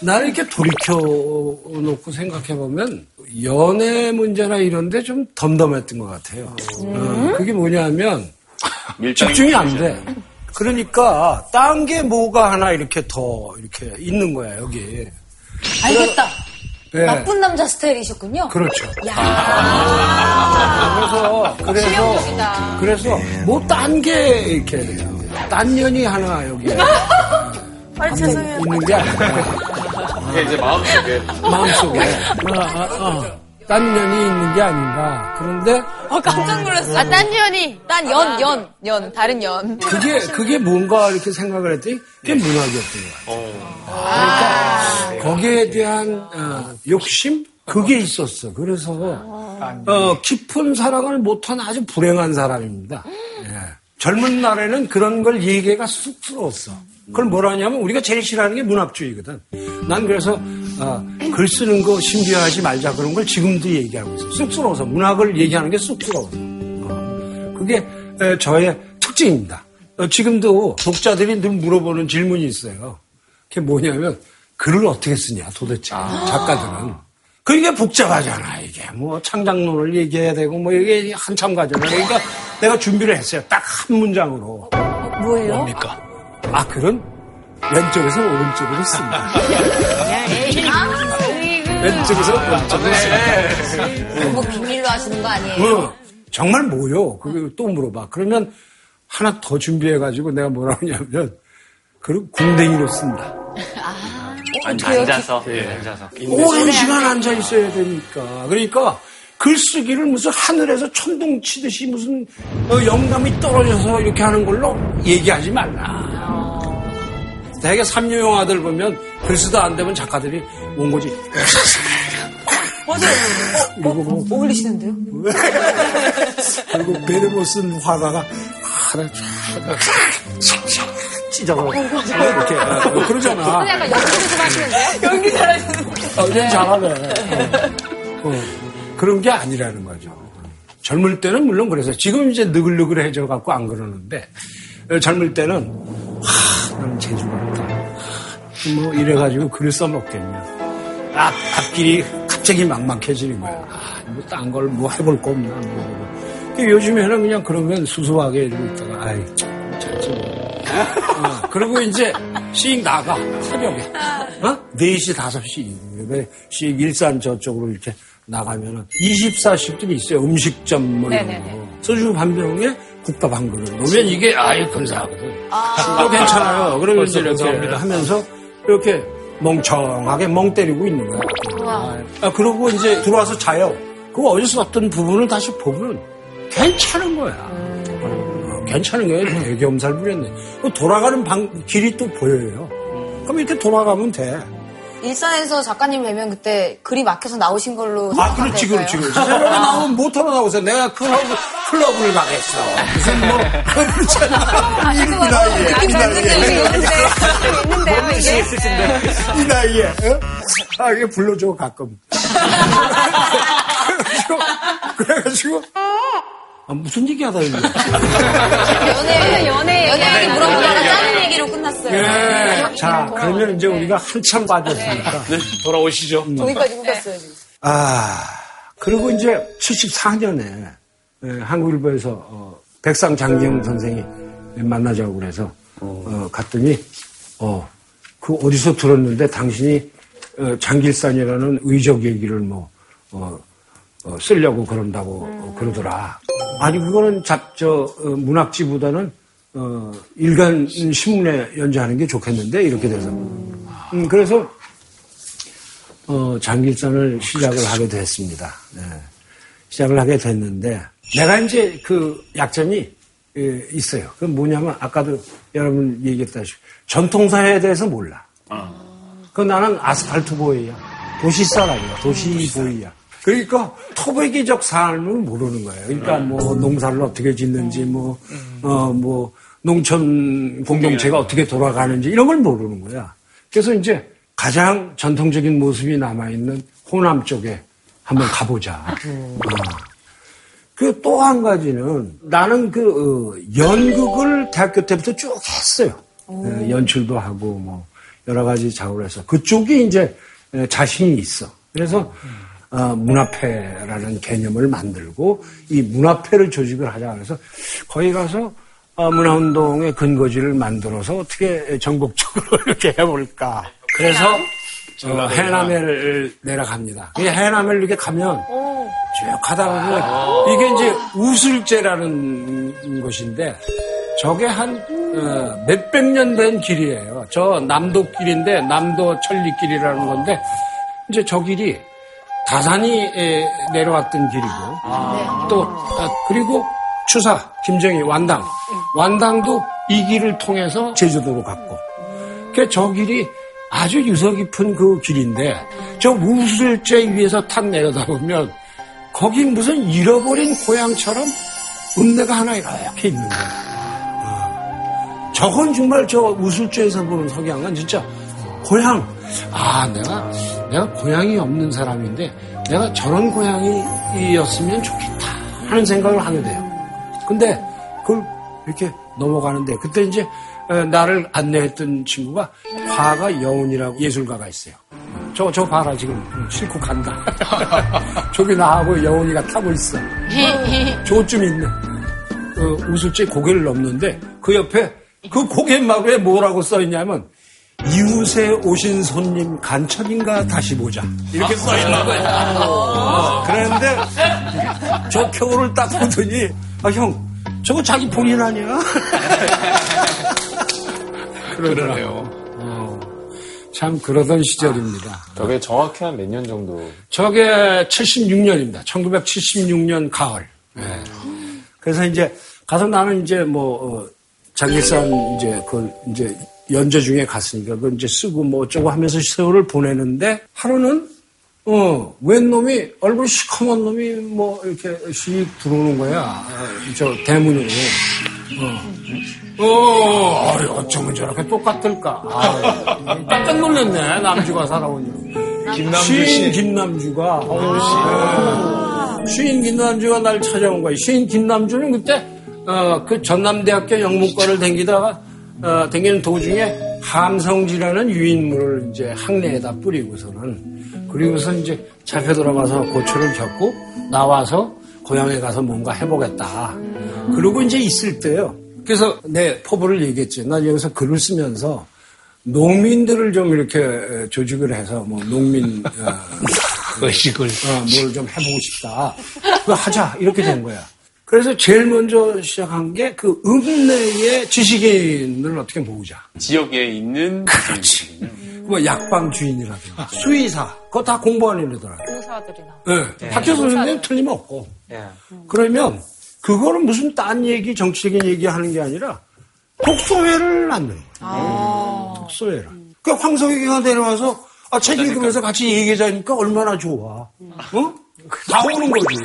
나는 이렇게 돌이켜놓고 생각해보면 연애 문제나 이런데 좀 덤덤했던 것 같아요. 그게 뭐냐면 집중이 안 돼. 그러니까 딴 게 뭐가 하나 이렇게 더 이렇게 있는 거야 여기. 알겠다. 네. 나쁜 남자 스타일이셨군요. 그렇죠. 그래서 실용적이다. 그래서 뭐 딴 게 이렇게 돼요. 딴 년이 하나 여기에. 아, 죄송해요. 있는 게 아닌가. 이게 이제 마음속에. 마음속에. 딴 년이 있는 게 아닌가. 그런데. 깜짝 놀랐어. 딴 년이. 딴 연. 다른 연. 그게 뭔가 이렇게 생각을 했더니 그게 문학이었던 거야. 그러니까 거기에 대한 욕심? 그게 있었어. 그래서 깊은 사랑을 못한 아주 불행한 사람입니다. 예. 젊은 날에는 그런 걸 얘기가 쑥스러웠어. 그걸 뭐라 하냐면 우리가 제일 싫어하는 게 문학주의거든. 난 그래서 글 쓰는 거 신비화하지 말자 그런 걸 지금도 얘기하고 있어. 쑥스러워서 문학을 얘기하는 게 쑥스러워서. 그게 저의 특징입니다. 지금도 독자들이 늘 물어보는 질문이 있어요. 그게 뭐냐면 글을 어떻게 쓰냐 도대체 작가들은. 그게 복잡하잖아 이게. 뭐 창작론을 얘기해야 되고 뭐 이게 한참 가잖아. 그러니까 내가 준비를 했어요. 딱 한 문장으로. 뭐예요? 뭡니까? 아, 글은 왼쪽에서 오른쪽으로 씁니다. 왼쪽에서 오른쪽으로 씁니다. 뭐 비밀로 하시는 거 아니에요? 정말 뭐요? 그걸 또 물어봐. 그러면 하나 더 준비해가지고 내가 뭐라 하냐면 글은 궁뎅이로 쓴다. 앉아서. 네. 앉아서. 오랜 시간 앉아 있어야 되니까. 그러니까 글쓰기를 무슨 하늘에서 천둥 치듯이 무슨 영감이 떨어져서 이렇게 하는 걸로 얘기하지 말라. 대개 삼류 영화들 보면 글쓰다 안 되면 작가들이 온 거지. 맞아요. 어울리시는데요? 그리고 베르모 쓴 화가가 찢어서 이렇게 그러잖아. 약간 연기를 좀 하시는데요? 연기 잘하시는데. 연기 잘하네. 그런 게 아니라는 거죠. 젊을 때는 물론 그래서 지금 이제 느글느글해져 갖고 안 그러는데 젊을 때는 나는 재주가 없다. 뭐 이래가지고 글을 써먹겠냐. 앞길이 갑자기 막막해지는 거야. 뭐 딴 걸 뭐 해볼 거 없나. 요즘에는 그냥 그러면 수수하게 이러고 있다가 아이 잘지 그리고 이제 씩 나가 새벽에 4시 5시 씩 일산 저쪽으로 이렇게 나가면은 24시쯤 있어요. 음식점 뭐 이런 거. 소주 반 병에 국밥 한 그릇. 오면 이게 아예 근사하거든. 괜찮아요. 그러면 이제 이렇게 하면서 이렇게 멍청하게 멍 때리고 있는 거야. 그러고 이제 들어와서 자요. 그 어디서 봤던 부분을 다시 보면 괜찮은 거야. 괜찮은 거야. 되게 엄살 부렸네. 돌아가는 길이 또 보여요. 그럼 이렇게 돌아가면 돼. 일산에서 작가님 뵈면 그때 글이 막혀서 나오신 걸로. 그렇지. 새벽에 나오면 모터로 나오세요. 내가 클럽을 가겠어. 무슨 뭐, 그렇잖아. 이 나이에. 이게 불러줘, 가끔. 그래가지고. 무슨 얘기하다 했냐. 연애 물어보다가 다른 얘기로 끝났어요. 네. 자, 그러면 이제 우리가 한참 빠졌으니까. 네. 돌아오시죠. 거기까지 묶었어요. 그리고 이제 74년에 한국일보에서 백상 장기영 선생이 만나자고 그래서 갔더니 그 어디서 들었는데 당신이 장길산이라는 의적 얘기를 뭐 쓰려고 그런다고 그러더라. 아니 그거는 문학지보다는 일간 신문에 연재하는 게 좋겠는데 이렇게 돼서 그래서 장길산을 시작을 하게 됐습니다. 네. 시작을 하게 됐는데 내가 이제 그 약점이 있어요. 그 뭐냐면 아까도 여러분 얘기했다시피 전통사회에 대해서 몰라. 그 나는 아스팔트 보이야, 도시 사람이야, 도시 보이야. 그러니까 토백이적 삶을 모르는 거예요. 그러니까 뭐 농사를 어떻게 짓는지 뭐 농촌 공동체가 어떻게 돌아가는지 이런 걸 모르는 거야. 그래서 이제 가장 전통적인 모습이 남아있는 호남 쪽에 한번 가보자. 그 또 한 가지는 나는 그 연극을 대학교 때부터 쭉 했어요. 연출도 하고 뭐 여러 가지 작업을 해서 그쪽이 이제 자신이 있어. 그래서 문화회라는 개념을 만들고 이 문화회를 조직을 하자 그래서 거기 가서 문화운동의 근거지를 만들어서 어떻게 전국적으로 이렇게 해볼까. 그래서 해남을 내려갑니다. 해남을 이렇게 가면 쭉 가다가 이게 이제 우슬재라는 곳인데 저게 한 몇백 년 된 길이에요. 저 남도길인데 남도 천리길이라는 건데 이제 저 길이 다산이 내려왔던 길이고 또 그리고 추사 김정희 완당도 이 길을 통해서 제주도로 갔고 그러니까 저 길이 아주 유서 깊은 그 길인데 저 우슬재 위에서 탁 내려다 보면 거기 무슨 잃어버린 고향처럼 읍내가 하나 이렇게 있는 거예요. 저건 정말 저 우슬재에서 보는 석양은 진짜 고향. 내가 고향이 없는 사람인데 내가 저런 고향이었으면 좋겠다 하는 생각을 하게 돼요. 근데 그걸 이렇게 넘어가는데 그때 이제 나를 안내했던 친구가 화가 여운이라고 예술가가 있어요. 저 봐라 지금 싣고 간다. 저기 나하고 여운이가 타고 있어. 저쯤 있네. 우슬재 고개를 넘는데 그 옆에 그 고갯마루에 뭐라고 써있냐면 이웃에 오신 손님 간첩인가 다시 보자 이렇게 써있는 거야. 그런데 저 표를 딱 보더니 형 저거 자기 본인 아니야? 그러네요. 참 그러던 시절입니다. 저게 정확히 한 몇 년 정도? 저게 76년입니다. 1976년 가을. 네. 그래서 이제 가서 나는 이제 뭐 장일산 이제 그 이제 연재 중에 갔으니까 그걸 이제 쓰고 뭐 어쩌고 하면서 세월을 보내는데 하루는 웬 놈이 얼굴 시커먼 놈이 뭐 이렇게 씩 들어오는 거야. 저 대문으로. 어쩌면 저렇게 똑같을까. 깜짝 놀랐네. 남주가 살아오니까. 시인 김남주가 날 찾아온 거야. 시인 김남주는 그때 그 전남대학교 영문과를 댕기다가 댕기는 도중에 함성지라는 유인물을 이제 항내에다 뿌리고서는 그리고서 이제 잡혀 돌아가서 고초를 겪고 나와서 고향에 가서 뭔가 해보겠다. 그러고 이제 있을 때요. 그래서 내 포부를 얘기했지. 난 여기서 글을 쓰면서 농민들을 좀 이렇게 조직을 해서 뭐 농민 의식을 뭘 좀 해보고 싶다. 그거 하자 이렇게 된 거야. 그래서 제일 먼저 시작한 게 그 읍내의 지식인을 어떻게 모으자. 지역에 있는. 그렇지. 뭐 약방 주인이라든가 수의사. 그거 다 공부하는 일이더라고요. 교사들이나. 네. 학교 선생님 틀림없고. 예. 그러면 그거는 무슨 딴 얘기, 정치적인 얘기 하는 게 아니라 독서회를 만드는 거예요. 독서회를. 그러니까 황석영이가 내려와서 책 읽으면서 같이 얘기하자니까 얼마나 좋아. 어? 다 오는 거지.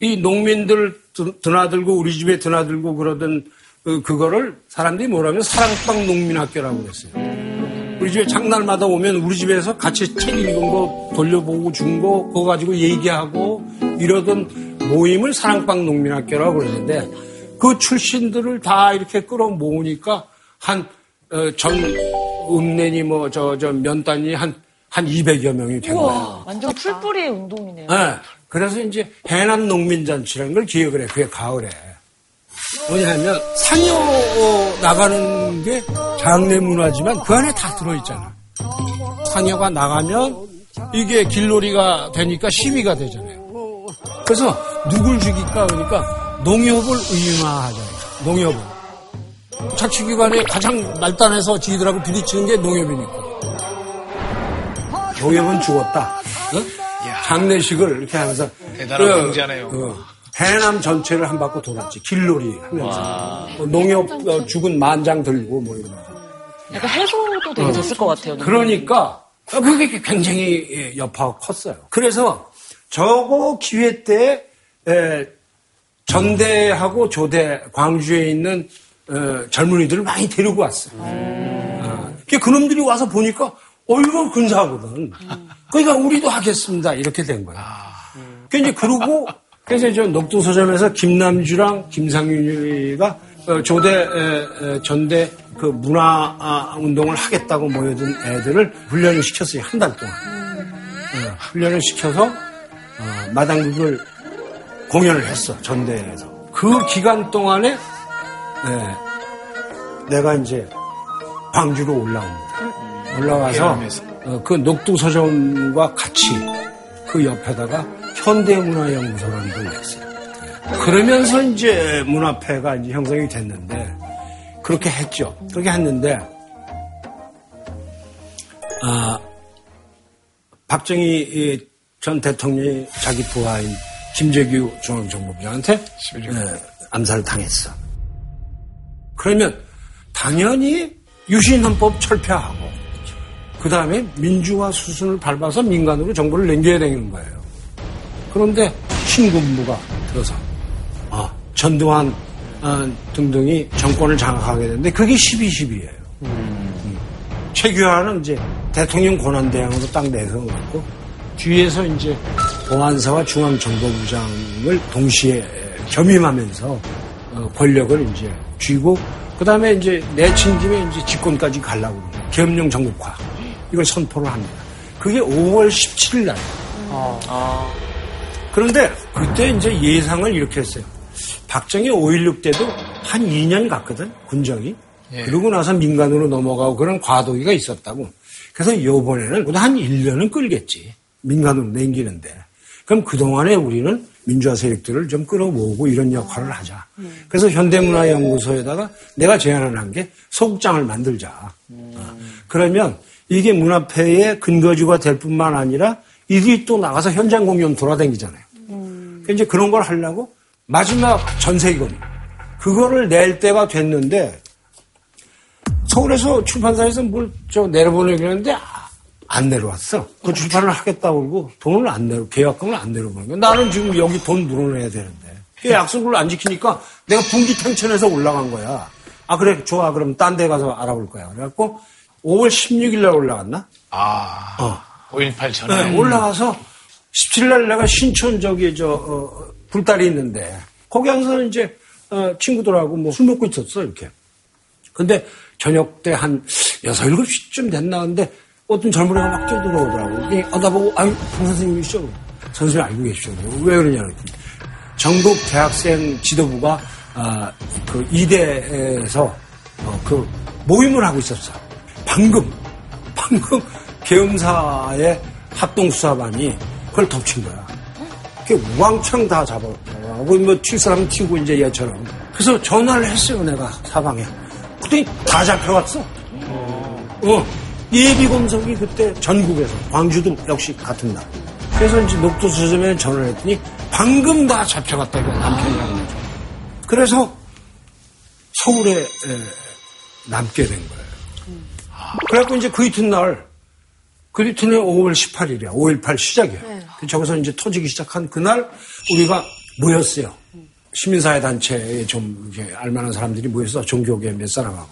이 농민들 드나들고 우리 집에 드나들고 그러던 그거를 사람들이 뭐라면 사랑방 농민학교라고 그랬어요. 우리 집에 장날마다 오면 우리 집에서 같이 책 읽은 거 돌려보고 준 거 그거 가지고 얘기하고 이러던 모임을 사랑방 농민학교라고 그랬는데 그 출신들을 다 이렇게 끌어 모으니까 한 전 읍내니 뭐 저 면단이 한 200여 명이 된 거예요. 완전 풀뿌리 운동이네요. 네. 그래서 이제 해남 농민잔치라는 걸 기획을 해. 그게 가을에. 뭐냐면 상여 나가는 게 장례 문화지만 그 안에 다 들어있잖아. 상여가 나가면 이게 길놀이가 되니까 시위가 되잖아요. 그래서 누굴 죽일까 그러니까 농협을 의인화하자. 농협을. 착취기관이 가장 말단해서 지들하고 부딪히는 게 농협이니까. 농협은 죽었다. 장례식을 이렇게 하면서 대단한 경지하네요. 해남 전체를 한 바퀴 돌았지. 길놀이 하면서 농협 죽은 만장 들고 뭐 이런. 약간 해소도 되게 됐을 것 같아요. 그러니까 그게 굉장히 여파가 컸어요. 그래서 저거 기회 때 전대하고 조대 광주에 있는 젊은이들을 많이 데리고 왔어요. 그놈들이 와서 보니까 이거 근사하거든. 그러니까 우리도 하겠습니다. 이렇게 된 거야. 그러고 이제 녹두서점에서 김남주랑 김상윤이가 조대 전대 그 문화 운동을 하겠다고 모여든 애들을 훈련을 시켰어요. 한 달 동안. 훈련을 시켜서 마당극을 공연을 했어. 전대에서. 그 기간 동안에 내가 이제 광주로 올라옵니다. 올라와서 그 녹두서점과 같이 그 옆에다가 현대문화연구소라는 걸 냈어요. 그러면서 이제 문화회가 이제 형성이 됐는데 그렇게 했죠. 그렇게 했는데 박정희 전 대통령이 자기 부하인 김재규 중앙정보부장한테 암살을 당했어. 그러면 당연히 유신헌법 철폐하고 그 다음에 민주화 수순을 밟아서 민간으로 정부를 넘겨야 되는 거예요. 그런데 신군부가 들어서 전두환 등등이 정권을 장악하게 되는데 그게 12.12예요. 최규하는 이제 대통령 권한대항으로 딱 내세워놓고 뒤에서 이제 보안사와 중앙정보부장을 동시에 겸임하면서 권력을 이제 쥐고 그 다음에 이제 내친 김에 이제 집권까지 가려고 계엄령 정국화 이걸 선포를 합니다. 그게 5월 17일 날. 그런데 그때 이제 예상을 이렇게 했어요. 박정희 5.16 때도 한 2년 갔거든, 군정이. 그러고 나서 민간으로 넘어가고 그런 과도기가 있었다고. 그래서 요번에는 그래도 한 1년은 끌겠지. 민간으로 넘기는데. 그럼 그동안에 우리는 민주화 세력들을 좀 끌어모으고 이런 역할을 하자. 그래서 현대문화연구소에다가 내가 제안을 한 게 소극장을 만들자. 그러면 이게 문화폐의 근거지가 될 뿐만 아니라 이들이 또 나가서 현장 공연 돌아다니잖아요. 이제 그런 걸 하려고 마지막 전세금 그거를 낼 때가 됐는데 서울에서 출판사에서 뭘 저 내려보내기로 했는데 안 내려왔어. 그 출판을 하겠다고 그러고 돈을 안 내려 계약금을 안 내려보는 거야. 나는 지금 여기 돈 물어내야 되는데 그 약속을 안 지키니까 내가 분기탱천에서 올라간 거야. 아 그래 좋아 그럼 딴 데 가서 알아볼 거야. 그래갖고 5월 16일 날 올라갔나? 5.18 전에. 네, 올라가서 17일날 내가 신촌 저기 불달이 있는데 거기 항상 이제 친구들하고 뭐 술 먹고 있었어 이렇게. 근데 저녁 때 한 6, 7시쯤 됐나 근데 어떤 젊은이가 막 뛰어들어오더라고. 나보고 강 선생님이시죠? 선생님 알고 계시죠? 왜 그러냐 그랬더니 전국 대학생 지도부가 그 2대에서 그 모임을 하고 있었어. 방금 계엄사의 합동수사반이 그걸 덮친 거야. 그게 왕창 다 잡아가고, 칠 사람 튀고, 이제 얘처럼. 그래서 전화를 했어요, 내가, 사방에. 그랬더니 다 잡혀갔어. 예비검색이 그때 전국에서, 광주도 역시 같은 날. 그래서 이제 녹두서점에 전화를 했더니 방금 다 잡혀갔다, 이거 남편이랑. 그래서 서울에 남게 된 거예요. 그래갖고 이제 그 이튿날, 그 이튿날 5월 18일이야. 5.18 시작이야. 저기서 이제 터지기 시작한 그날 우리가 모였어요. 시민사회 단체에 좀 이렇게 알만한 사람들이 모여서 종교계 몇 사람하고.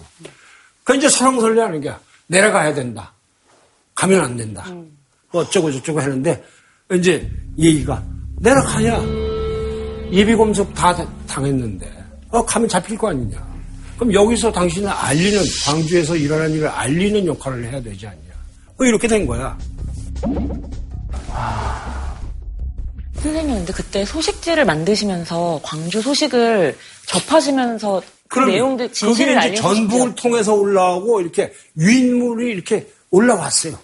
그 이제 설왕설래하는 게 내려가야 된다. 가면 안 된다. 어쩌고 저쩌고 하는데 이제 얘기가 내려가야 예비검색 다 당했는데 가면 잡힐 거 아니냐. 그럼 여기서 당신은 알리는 광주에서 일어난 일을 알리는 역할을 해야 되지 않냐. 이렇게 된 거야. 선생님, 근데 그때 소식지를 만드시면서 광주 소식을 접하시면서 그 내용들 진실을 알리는 전북을 통해서 올라오고 이렇게 유인물이 이렇게 올라왔어요.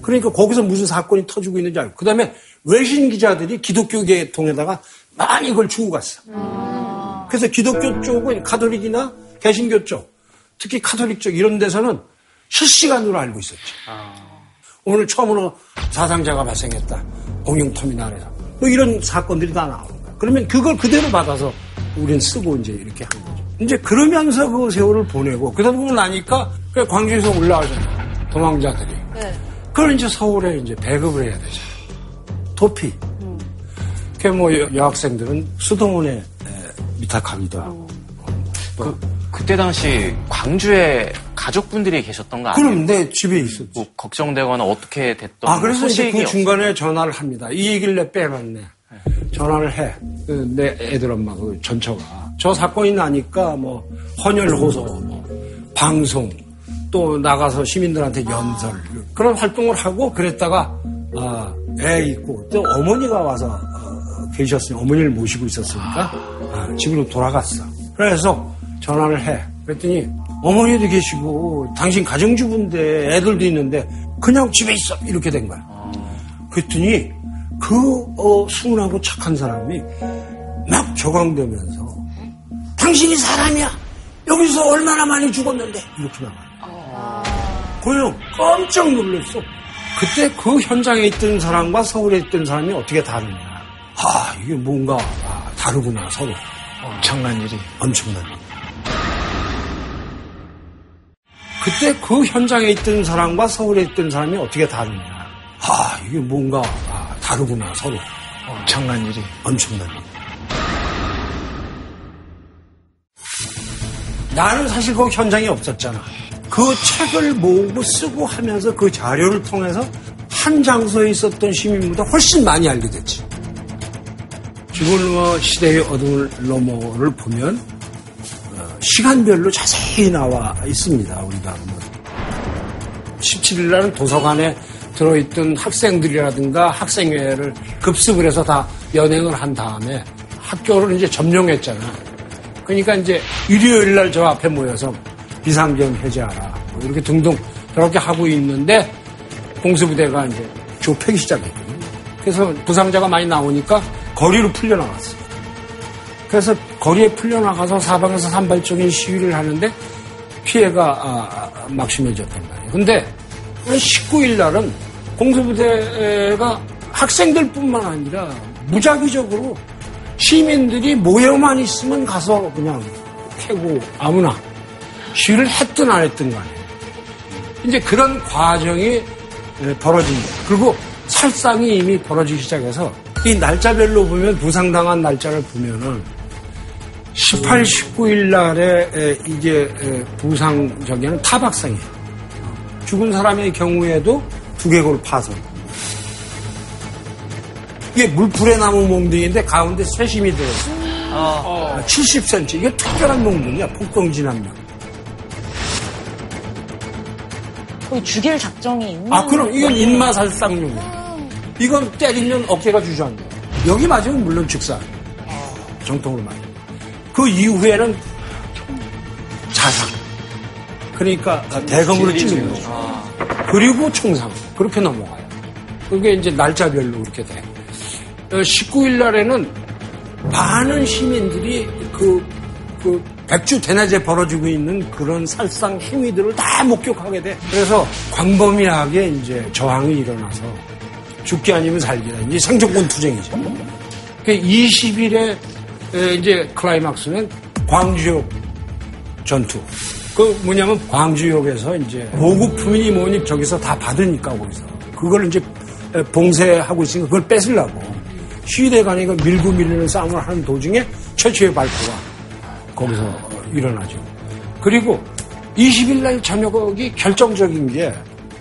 그러니까 거기서 무슨 사건이 터지고 있는지 알고. 그 다음에 외신 기자들이 기독교계 통에다가 많이 이걸 주고 갔어. 그래서 기독교 쪽은 카톨릭이나 개신교 쪽, 특히 카톨릭 쪽 이런 데서는 실시간으로 알고 있었죠. 오늘 처음으로 사상자가 발생했다. 공영터미널에서. 뭐 이런 사건들이 다 나오는 거야. 그러면 그걸 그대로 받아서 우린 쓰고 이제 이렇게 한 거죠. 이제 그러면서 그 세월을 보내고, 그러다 보고 나니까 광주에서 올라오잖아요. 도망자들이. 그걸 이제 서울에 이제 배급을 해야 되잖아요. 도피. 그게 뭐 여학생들은 수동원에 미탁하기도 하고. 그때 당시 광주에 가족분들이 계셨던 거 아니에요? 그럼 내 집에 있었지. 뭐 걱정되거나 어떻게 됐던 아, 그래서 이제 그 중간에 없었나요? 전화를 합니다. 이 얘기를 내 빼봤네. 네. 전화를 해. 내 애들 엄마 그 전처가. 저 사건이 나니까 뭐 헌혈호소, 뭐 방송, 또 나가서 시민들한테 연설 그런 활동을 하고 그랬다가 애 있고 또 어머니가 와서 계셨으니 어머니를 모시고 있었으니까 집으로 돌아갔어. 그래서 전화를 해. 그랬더니 어머니도 계시고 당신 가정주부인데 애들도 있는데 그냥 집에 있어 이렇게 된 거야. 그랬더니 그 순하고 착한 사람이 막 조강되면서 당신이 사람이야. 여기서 얼마나 많이 죽었는데 이렇게 나와요. 고요 깜짝 놀랐어. 그때 그 현장에 있던 사람과 서울에 있던 사람이 어떻게 다르냐. 아 이게 뭔가 다르구나 서로. 엄청난 일이. 엄청난 일. 그때 그 현장에 있던 사람과 서울에 있던 사람이 어떻게 다르냐. 아 이게 뭔가 다르구나 서로. 엄청난 일이. 엄청난 일. 나는 사실 그 현장에 없었잖아. 그 책을 모으고 쓰고 하면서 그 자료를 통해서 한 장소에 있었던 시민보다 훨씬 많이 알게 됐지. 지금 시대의 어둠을 넘어를 보면 시간별로 자세히 나와 있습니다. 우리가 17일 날은 도서관에 들어있던 학생들이라든가 학생회를 급습을 해서 다 연행을 한 다음에 학교를 이제 점령했잖아. 그러니까 이제 일요일 날 저 앞에 모여서 비상경 해제하라 뭐 이렇게 등등 저렇게 하고 있는데 공수부대가 이제 조패기 시작했거든요. 그래서 부상자가 많이 나오니까 거리로 풀려나갔어요. 그래서 거리에 풀려나가서 사방에서 산발적인 시위를 하는데 피해가 막 심해졌단 말이에요. 근데 19일 날은 공수부대가 학생들뿐만 아니라 무작위적으로 시민들이 모여만 있으면 가서 그냥 캐고 아무나 시위를 했든 안 했든 간에 이제 그런 과정이 벌어집니다. 그리고 살상이 이미 벌어지기 시작해서 이 날짜별로 보면 부상당한 날짜를 보면은 18, 19일 날에 이게 부상적에는 타박상이에요. 죽은 사람의 경우에도 두개골 파손. 이게 물풀의 나무 몽둥이인데 가운데 쇠심이 들어있어. 70cm. 이게 특별한 몽둥이야. 폭동진압력. 죽일 작정이 있는 그럼 이건 인마살상용이야. 이건 때리면 어깨가 주저앉아요. 여기 맞으면 물론 즉사. 정통으로 맞아요. 그 이후에는 자상. 그러니까 대검으로 찌르는 거죠. 그리고 총상. 그렇게 넘어가요. 그게 이제 날짜별로 그렇게 돼요. 19일 날에는 많은 시민들이 그 백주 대낮에 벌어지고 있는 그런 살상 행위들을 다 목격하게 돼. 그래서 광범위하게 이제 저항이 일어나서 죽기 아니면 살기다. 이제 생존권 투쟁이죠. 그 20일에 이제 클라이막스는 광주역 전투. 그 뭐냐면 광주역에서 이제 보급품이니 뭐니 저기서 다 받으니까 거기서 그걸 이제 봉쇄하고 있으니까 그걸 뺏으려고 시위대간에 밀고 밀리는 싸움을 하는 도중에 최초의 발포가. 거기서 일어나죠. 그리고 20일날 저녁이 결정적인 게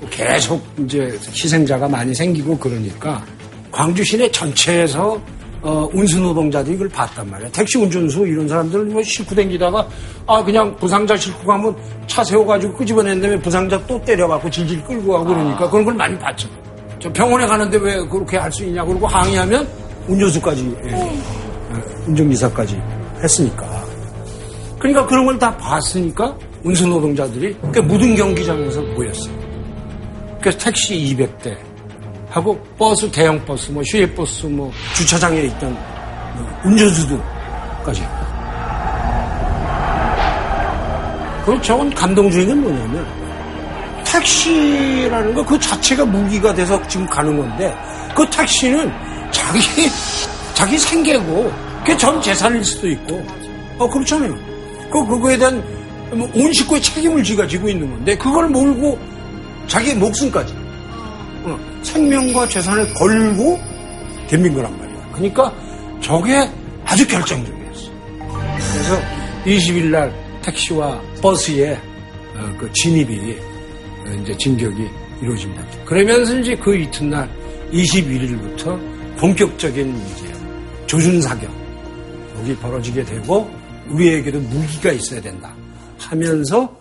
계속 이제 희생자가 많이 생기고 그러니까 광주 시내 전체에서 운수노동자들이 이걸 봤단 말이야. 택시 운전수 이런 사람들은 뭐 싣고 댕기다가 그냥 부상자 싣고 가면 차 세워가지고 끄집어낸 다음에 부상자 또 때려갖고 질질 끌고 가고 그러니까 그런 걸 많이 봤죠. 저 병원에 가는데 왜 그렇게 할 수 있냐고 그러고 항의하면 운전수까지, 운전기사까지 했으니까. 그러니까 그런 걸 다 봤으니까 운수노동자들이 그 모든 경기장에서 모였어요. 그래서 택시 200대 하고 버스, 대형버스, 뭐 휴일버스, 뭐 주차장에 있던 운전수들까지. 그리고 저건 감동 중인 건 뭐냐면 택시라는 거 그 자체가 무기가 돼서 지금 가는 건데 그 택시는 자기 생계고 그게 전 재산일 수도 있고 그렇잖아요. 그거에 대한 온 식구의 책임을 지가 지고 있는 건데 그걸 몰고 자기의 목숨까지 생명과 재산을 걸고 덤빈 거란 말이야. 그러니까 저게 아주 결정적이었어. 그래서 20일 날 택시와 버스에 그 진입이 이제 진격이 이루어집니다. 그러면서 이제 그 이튿날 21일부터 본격적인 이제 조준 사격이 벌어지게 되고 우리에게도 무기가 있어야 된다 하면서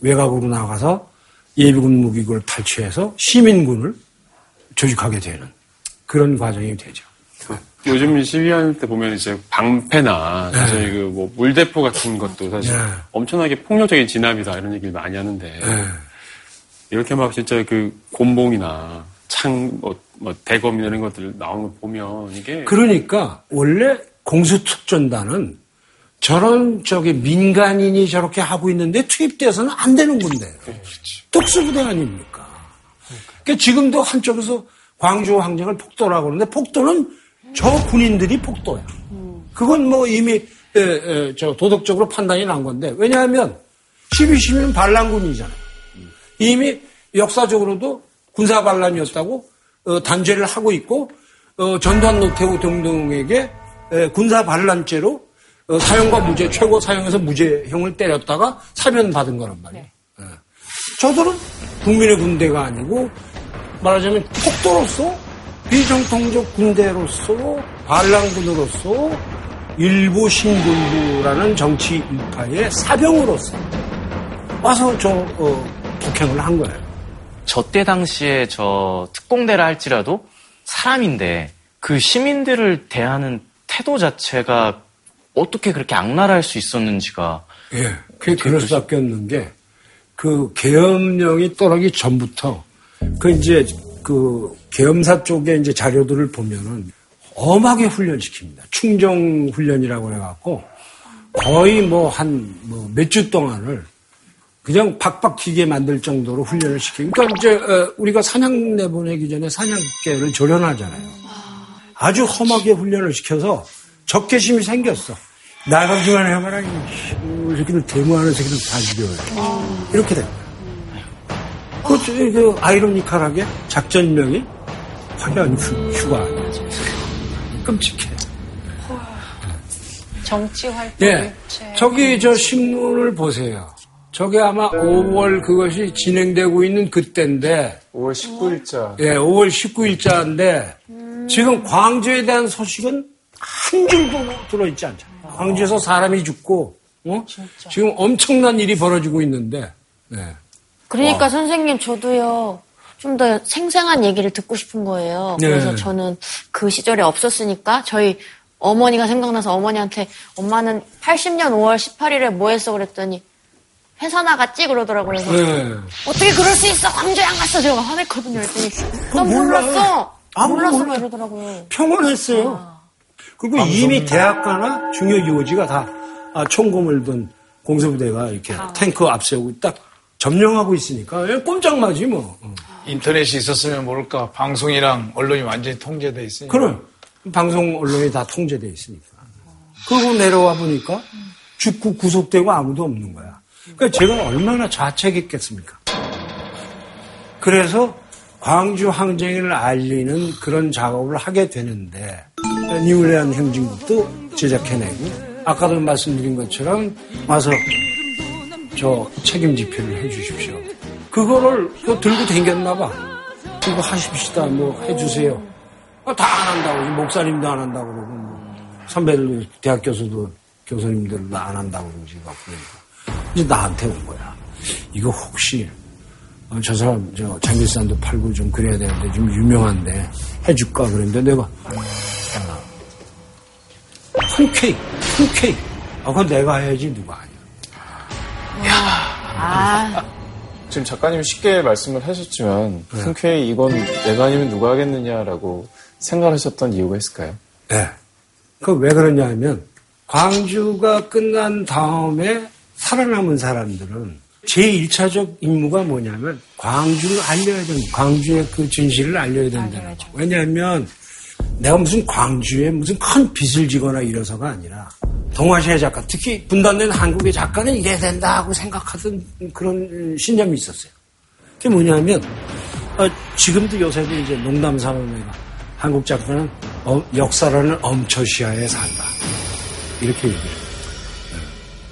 외곽으로 나가서 예비군 무기를 탈취해서 시민군을 조직하게 되는 그런 과정이 되죠. 요즘 시위할 때 보면 이제 방패나 사실 그 뭐 물대포 같은 것도 사실 엄청나게 폭력적인 진압이다 이런 얘기를 많이 하는데 이렇게 막 진짜 그 곤봉이나 창 뭐 대검이나 이런 것들 나오는 거 보면 이게 그러니까 원래 공수특전단은 저런 저기 민간인이 저렇게 하고 있는데 투입돼서는 안 되는 군대예요. 그렇죠. 특수부대 아닙니까? 그러니까 지금도 한쪽에서 광주 항쟁을 폭도라고 그러는데 폭도는 저 군인들이 폭도야. 그건 뭐 이미 저 도덕적으로 판단이 난 건데 왜냐하면 12시민은 반란군이잖아요. 이미 역사적으로도 군사 반란이었다고 단죄를 하고 있고 전두환 노태우 등등에게 군사 반란죄로 사형과 무죄, 최고 사형에서 무죄형을 때렸다가 사면받은 거란 말이에요. 네. 저들은 국민의 군대가 아니고 말하자면 폭도로서 비정통적 군대로서 반란군으로서 일부 신군부라는 정치 일파의 사병으로서 와서 저 폭행을 한 거예요. 저때 당시에 저 특공대라 할지라도 사람인데 그 시민들을 대하는 태도 자체가 어떻게 그렇게 악랄할 수 있었는지가. 예. 그게 그럴 수밖에 없는 게, 그, 계엄령이 떠나기 전부터, 계엄사 쪽에 이제 자료들을 보면은, 엄하게 훈련시킵니다. 충정훈련이라고 해갖고, 거의 몇 주 동안을, 그냥 박박 튀게 만들 정도로 훈련을 시킵니다. 그러니까 이제, 우리가 사냥 내보내기 전에 사냥개를 조련하잖아요. 아주 험하게 훈련을 시켜서, 적개심이 생겼어. 나가기만 해봐라. 이 새끼들 데모하는 새끼들 다 죽여요. 이렇게 됩니다. 그 아이러니컬하게 작전명이 확연 휴가. 끔찍해. 정치활동. 예. 저기 저 신문을 보세요. 저게 아마 5월 그것이 진행되고 있는 그때인데 5월 19일자. 예, 5월 19일자인데 지금 광주에 대한 소식은 한 줄도 들어있지 않잖아요. 광주에서 사람이 죽고, 지금 엄청난 일이 벌어지고 있는데, 네. 그러니까 선생님, 저도요, 좀 더 생생한 얘기를 듣고 싶은 거예요. 네. 그래서 저는 그 시절에 없었으니까, 저희 어머니가 생각나서 어머니한테, 엄마는 80년 5월 18일에 뭐 했어? 그랬더니, 회사 나갔지? 그러더라고요. 그래서, 네. 어떻게 그럴 수 있어? 광주에 안 갔어? 제가 화냈거든요. 그랬더니, 난 몰랐어! 몰랐어! 막 이러더라고요. 평온했어요. 그리고 이미 대학가나 중요유호지가 다 총검을 든 공수부대가 이렇게 탱크 앞세우고 딱 점령하고 있으니까 꼼짝마지 뭐. 인터넷이 있었으면 모를까. 방송이랑 언론이 완전히 통제돼 있으니까. 그럼 방송 언론이 다 통제돼 있으니까. 그러고 내려와 보니까 죽고 구속되고 아무도 없는 거야. 그러니까 제가 얼마나 자책했겠습니까. 그래서 광주 항쟁을 알리는 그런 작업을 하게 되는데 니울레안 행진곡도 제작해내고 아까도 말씀드린 것처럼 와서 저 책임 집회를 해주십시오. 그거를 들고 댕겼나 봐. 이거 하십시다. 뭐 해주세요. 다 안 한다고. 목사님도 안 한다고 그러고 선배들도 대학 교수도 교수님들도 안 한다고 그러고 이제 나한테 온 거야. 이거 혹시 저 사람 저 장길산도 팔고 좀 그래야 되는데 좀 유명한데 해줄까 그랬는데 내가 흔쾌히. 그건 내가 해야지 누가 아니야. 지금 작가님이 쉽게 말씀을 하셨지만 흔쾌히 이건 내가 아니면 누가 하겠느냐라고 생각하셨던 이유가 있을까요? 네. 그럼 왜 그러냐 하면 광주가 끝난 다음에 살아남은 사람들은 제1차적 임무가 뭐냐면 광주를 알려야 된다. 광주의 그 진실을 알려야 된다는 거죠. 왜냐하면 내가 무슨 광주에 무슨 큰 빚을 지거나 이래서가 아니라 동아시아 작가, 특히 분단된 한국의 작가는 이래야 된다고 생각하던 그런 신념이 있었어요. 그게 뭐냐면 지금도 요새도 이제 농담 삼아내가 한국 작가는 역사라는 엄처시야에 산다. 이렇게 얘기해요.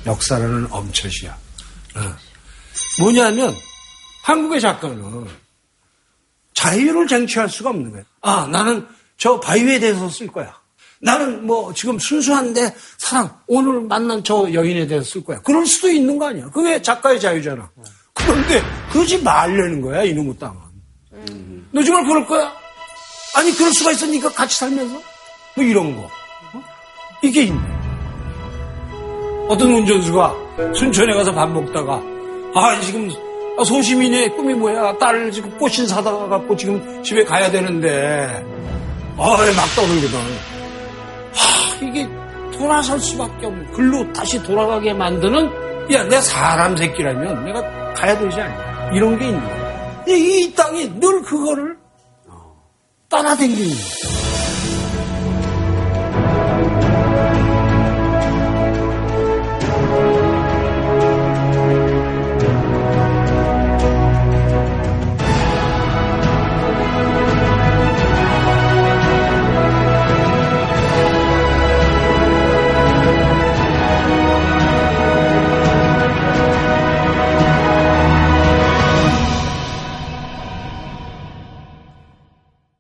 역사라는 엄처시야. 뭐냐면 한국의 작가는 자유를 쟁취할 수가 없는 거예요. 아, 나는 저 바위에 대해서 쓸 거야. 나는 뭐 지금 순수한데 사랑, 오늘 만난 저 여인에 대해서 쓸 거야. 그럴 수도 있는 거 아니야. 그게 작가의 자유잖아. 그런데 그러지 말라는 거야, 이놈의 땅은. 너 정말 그럴 거야? 아니, 그럴 수가 있어, 니가 같이 살면서? 뭐 이런 거. 이게 있네. 어떤 운전수가 순천에 가서 밥 먹다가, 아, 지금 소시민의 꿈이 뭐야. 딸 지금 꽃신 사다가 갖고 지금 집에 가야 되는데, 아, 막 떠들거든. 하, 이게 돌아설 수밖에 없는, 글로 다시 돌아가게 만드는, 야, 내 사람 새끼라면 내가 가야 되지 않냐. 이런 게 있는 거야. 이 땅이 늘 그거를 따라다니는 거야.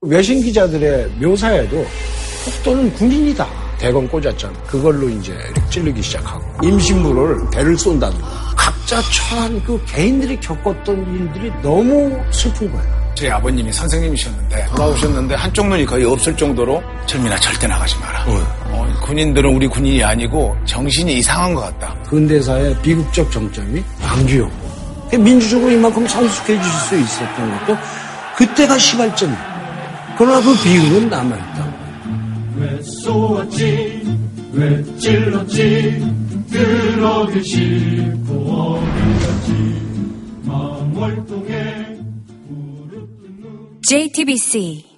외신 기자들의 묘사에도 폭도는 군인이다. 대검 꽂았잖아. 그걸로 이제 찌르기 시작하고. 임신부를 배를 쏜다든가. 각자 처한 그 개인들이 겪었던 일들이 너무 슬픈 거야. 저희 아버님이 선생님이셨는데 돌아오셨는데 한쪽 눈이 거의 없을 정도로 철민아 절대 나가지 마라. 군인들은 우리 군인이 아니고 정신이 이상한 것 같다. 근대사의 비극적 정점이 광주였고. 민주적으로 이만큼 성숙해질 수 있었던 것도 그때가 시발점이야. 그러나 그 비유는 남아있다. 왜 쏘았지 왜 찔렀지 그러기 싫고 어디였지 마음 월동에 무릎 뜯는 JTBC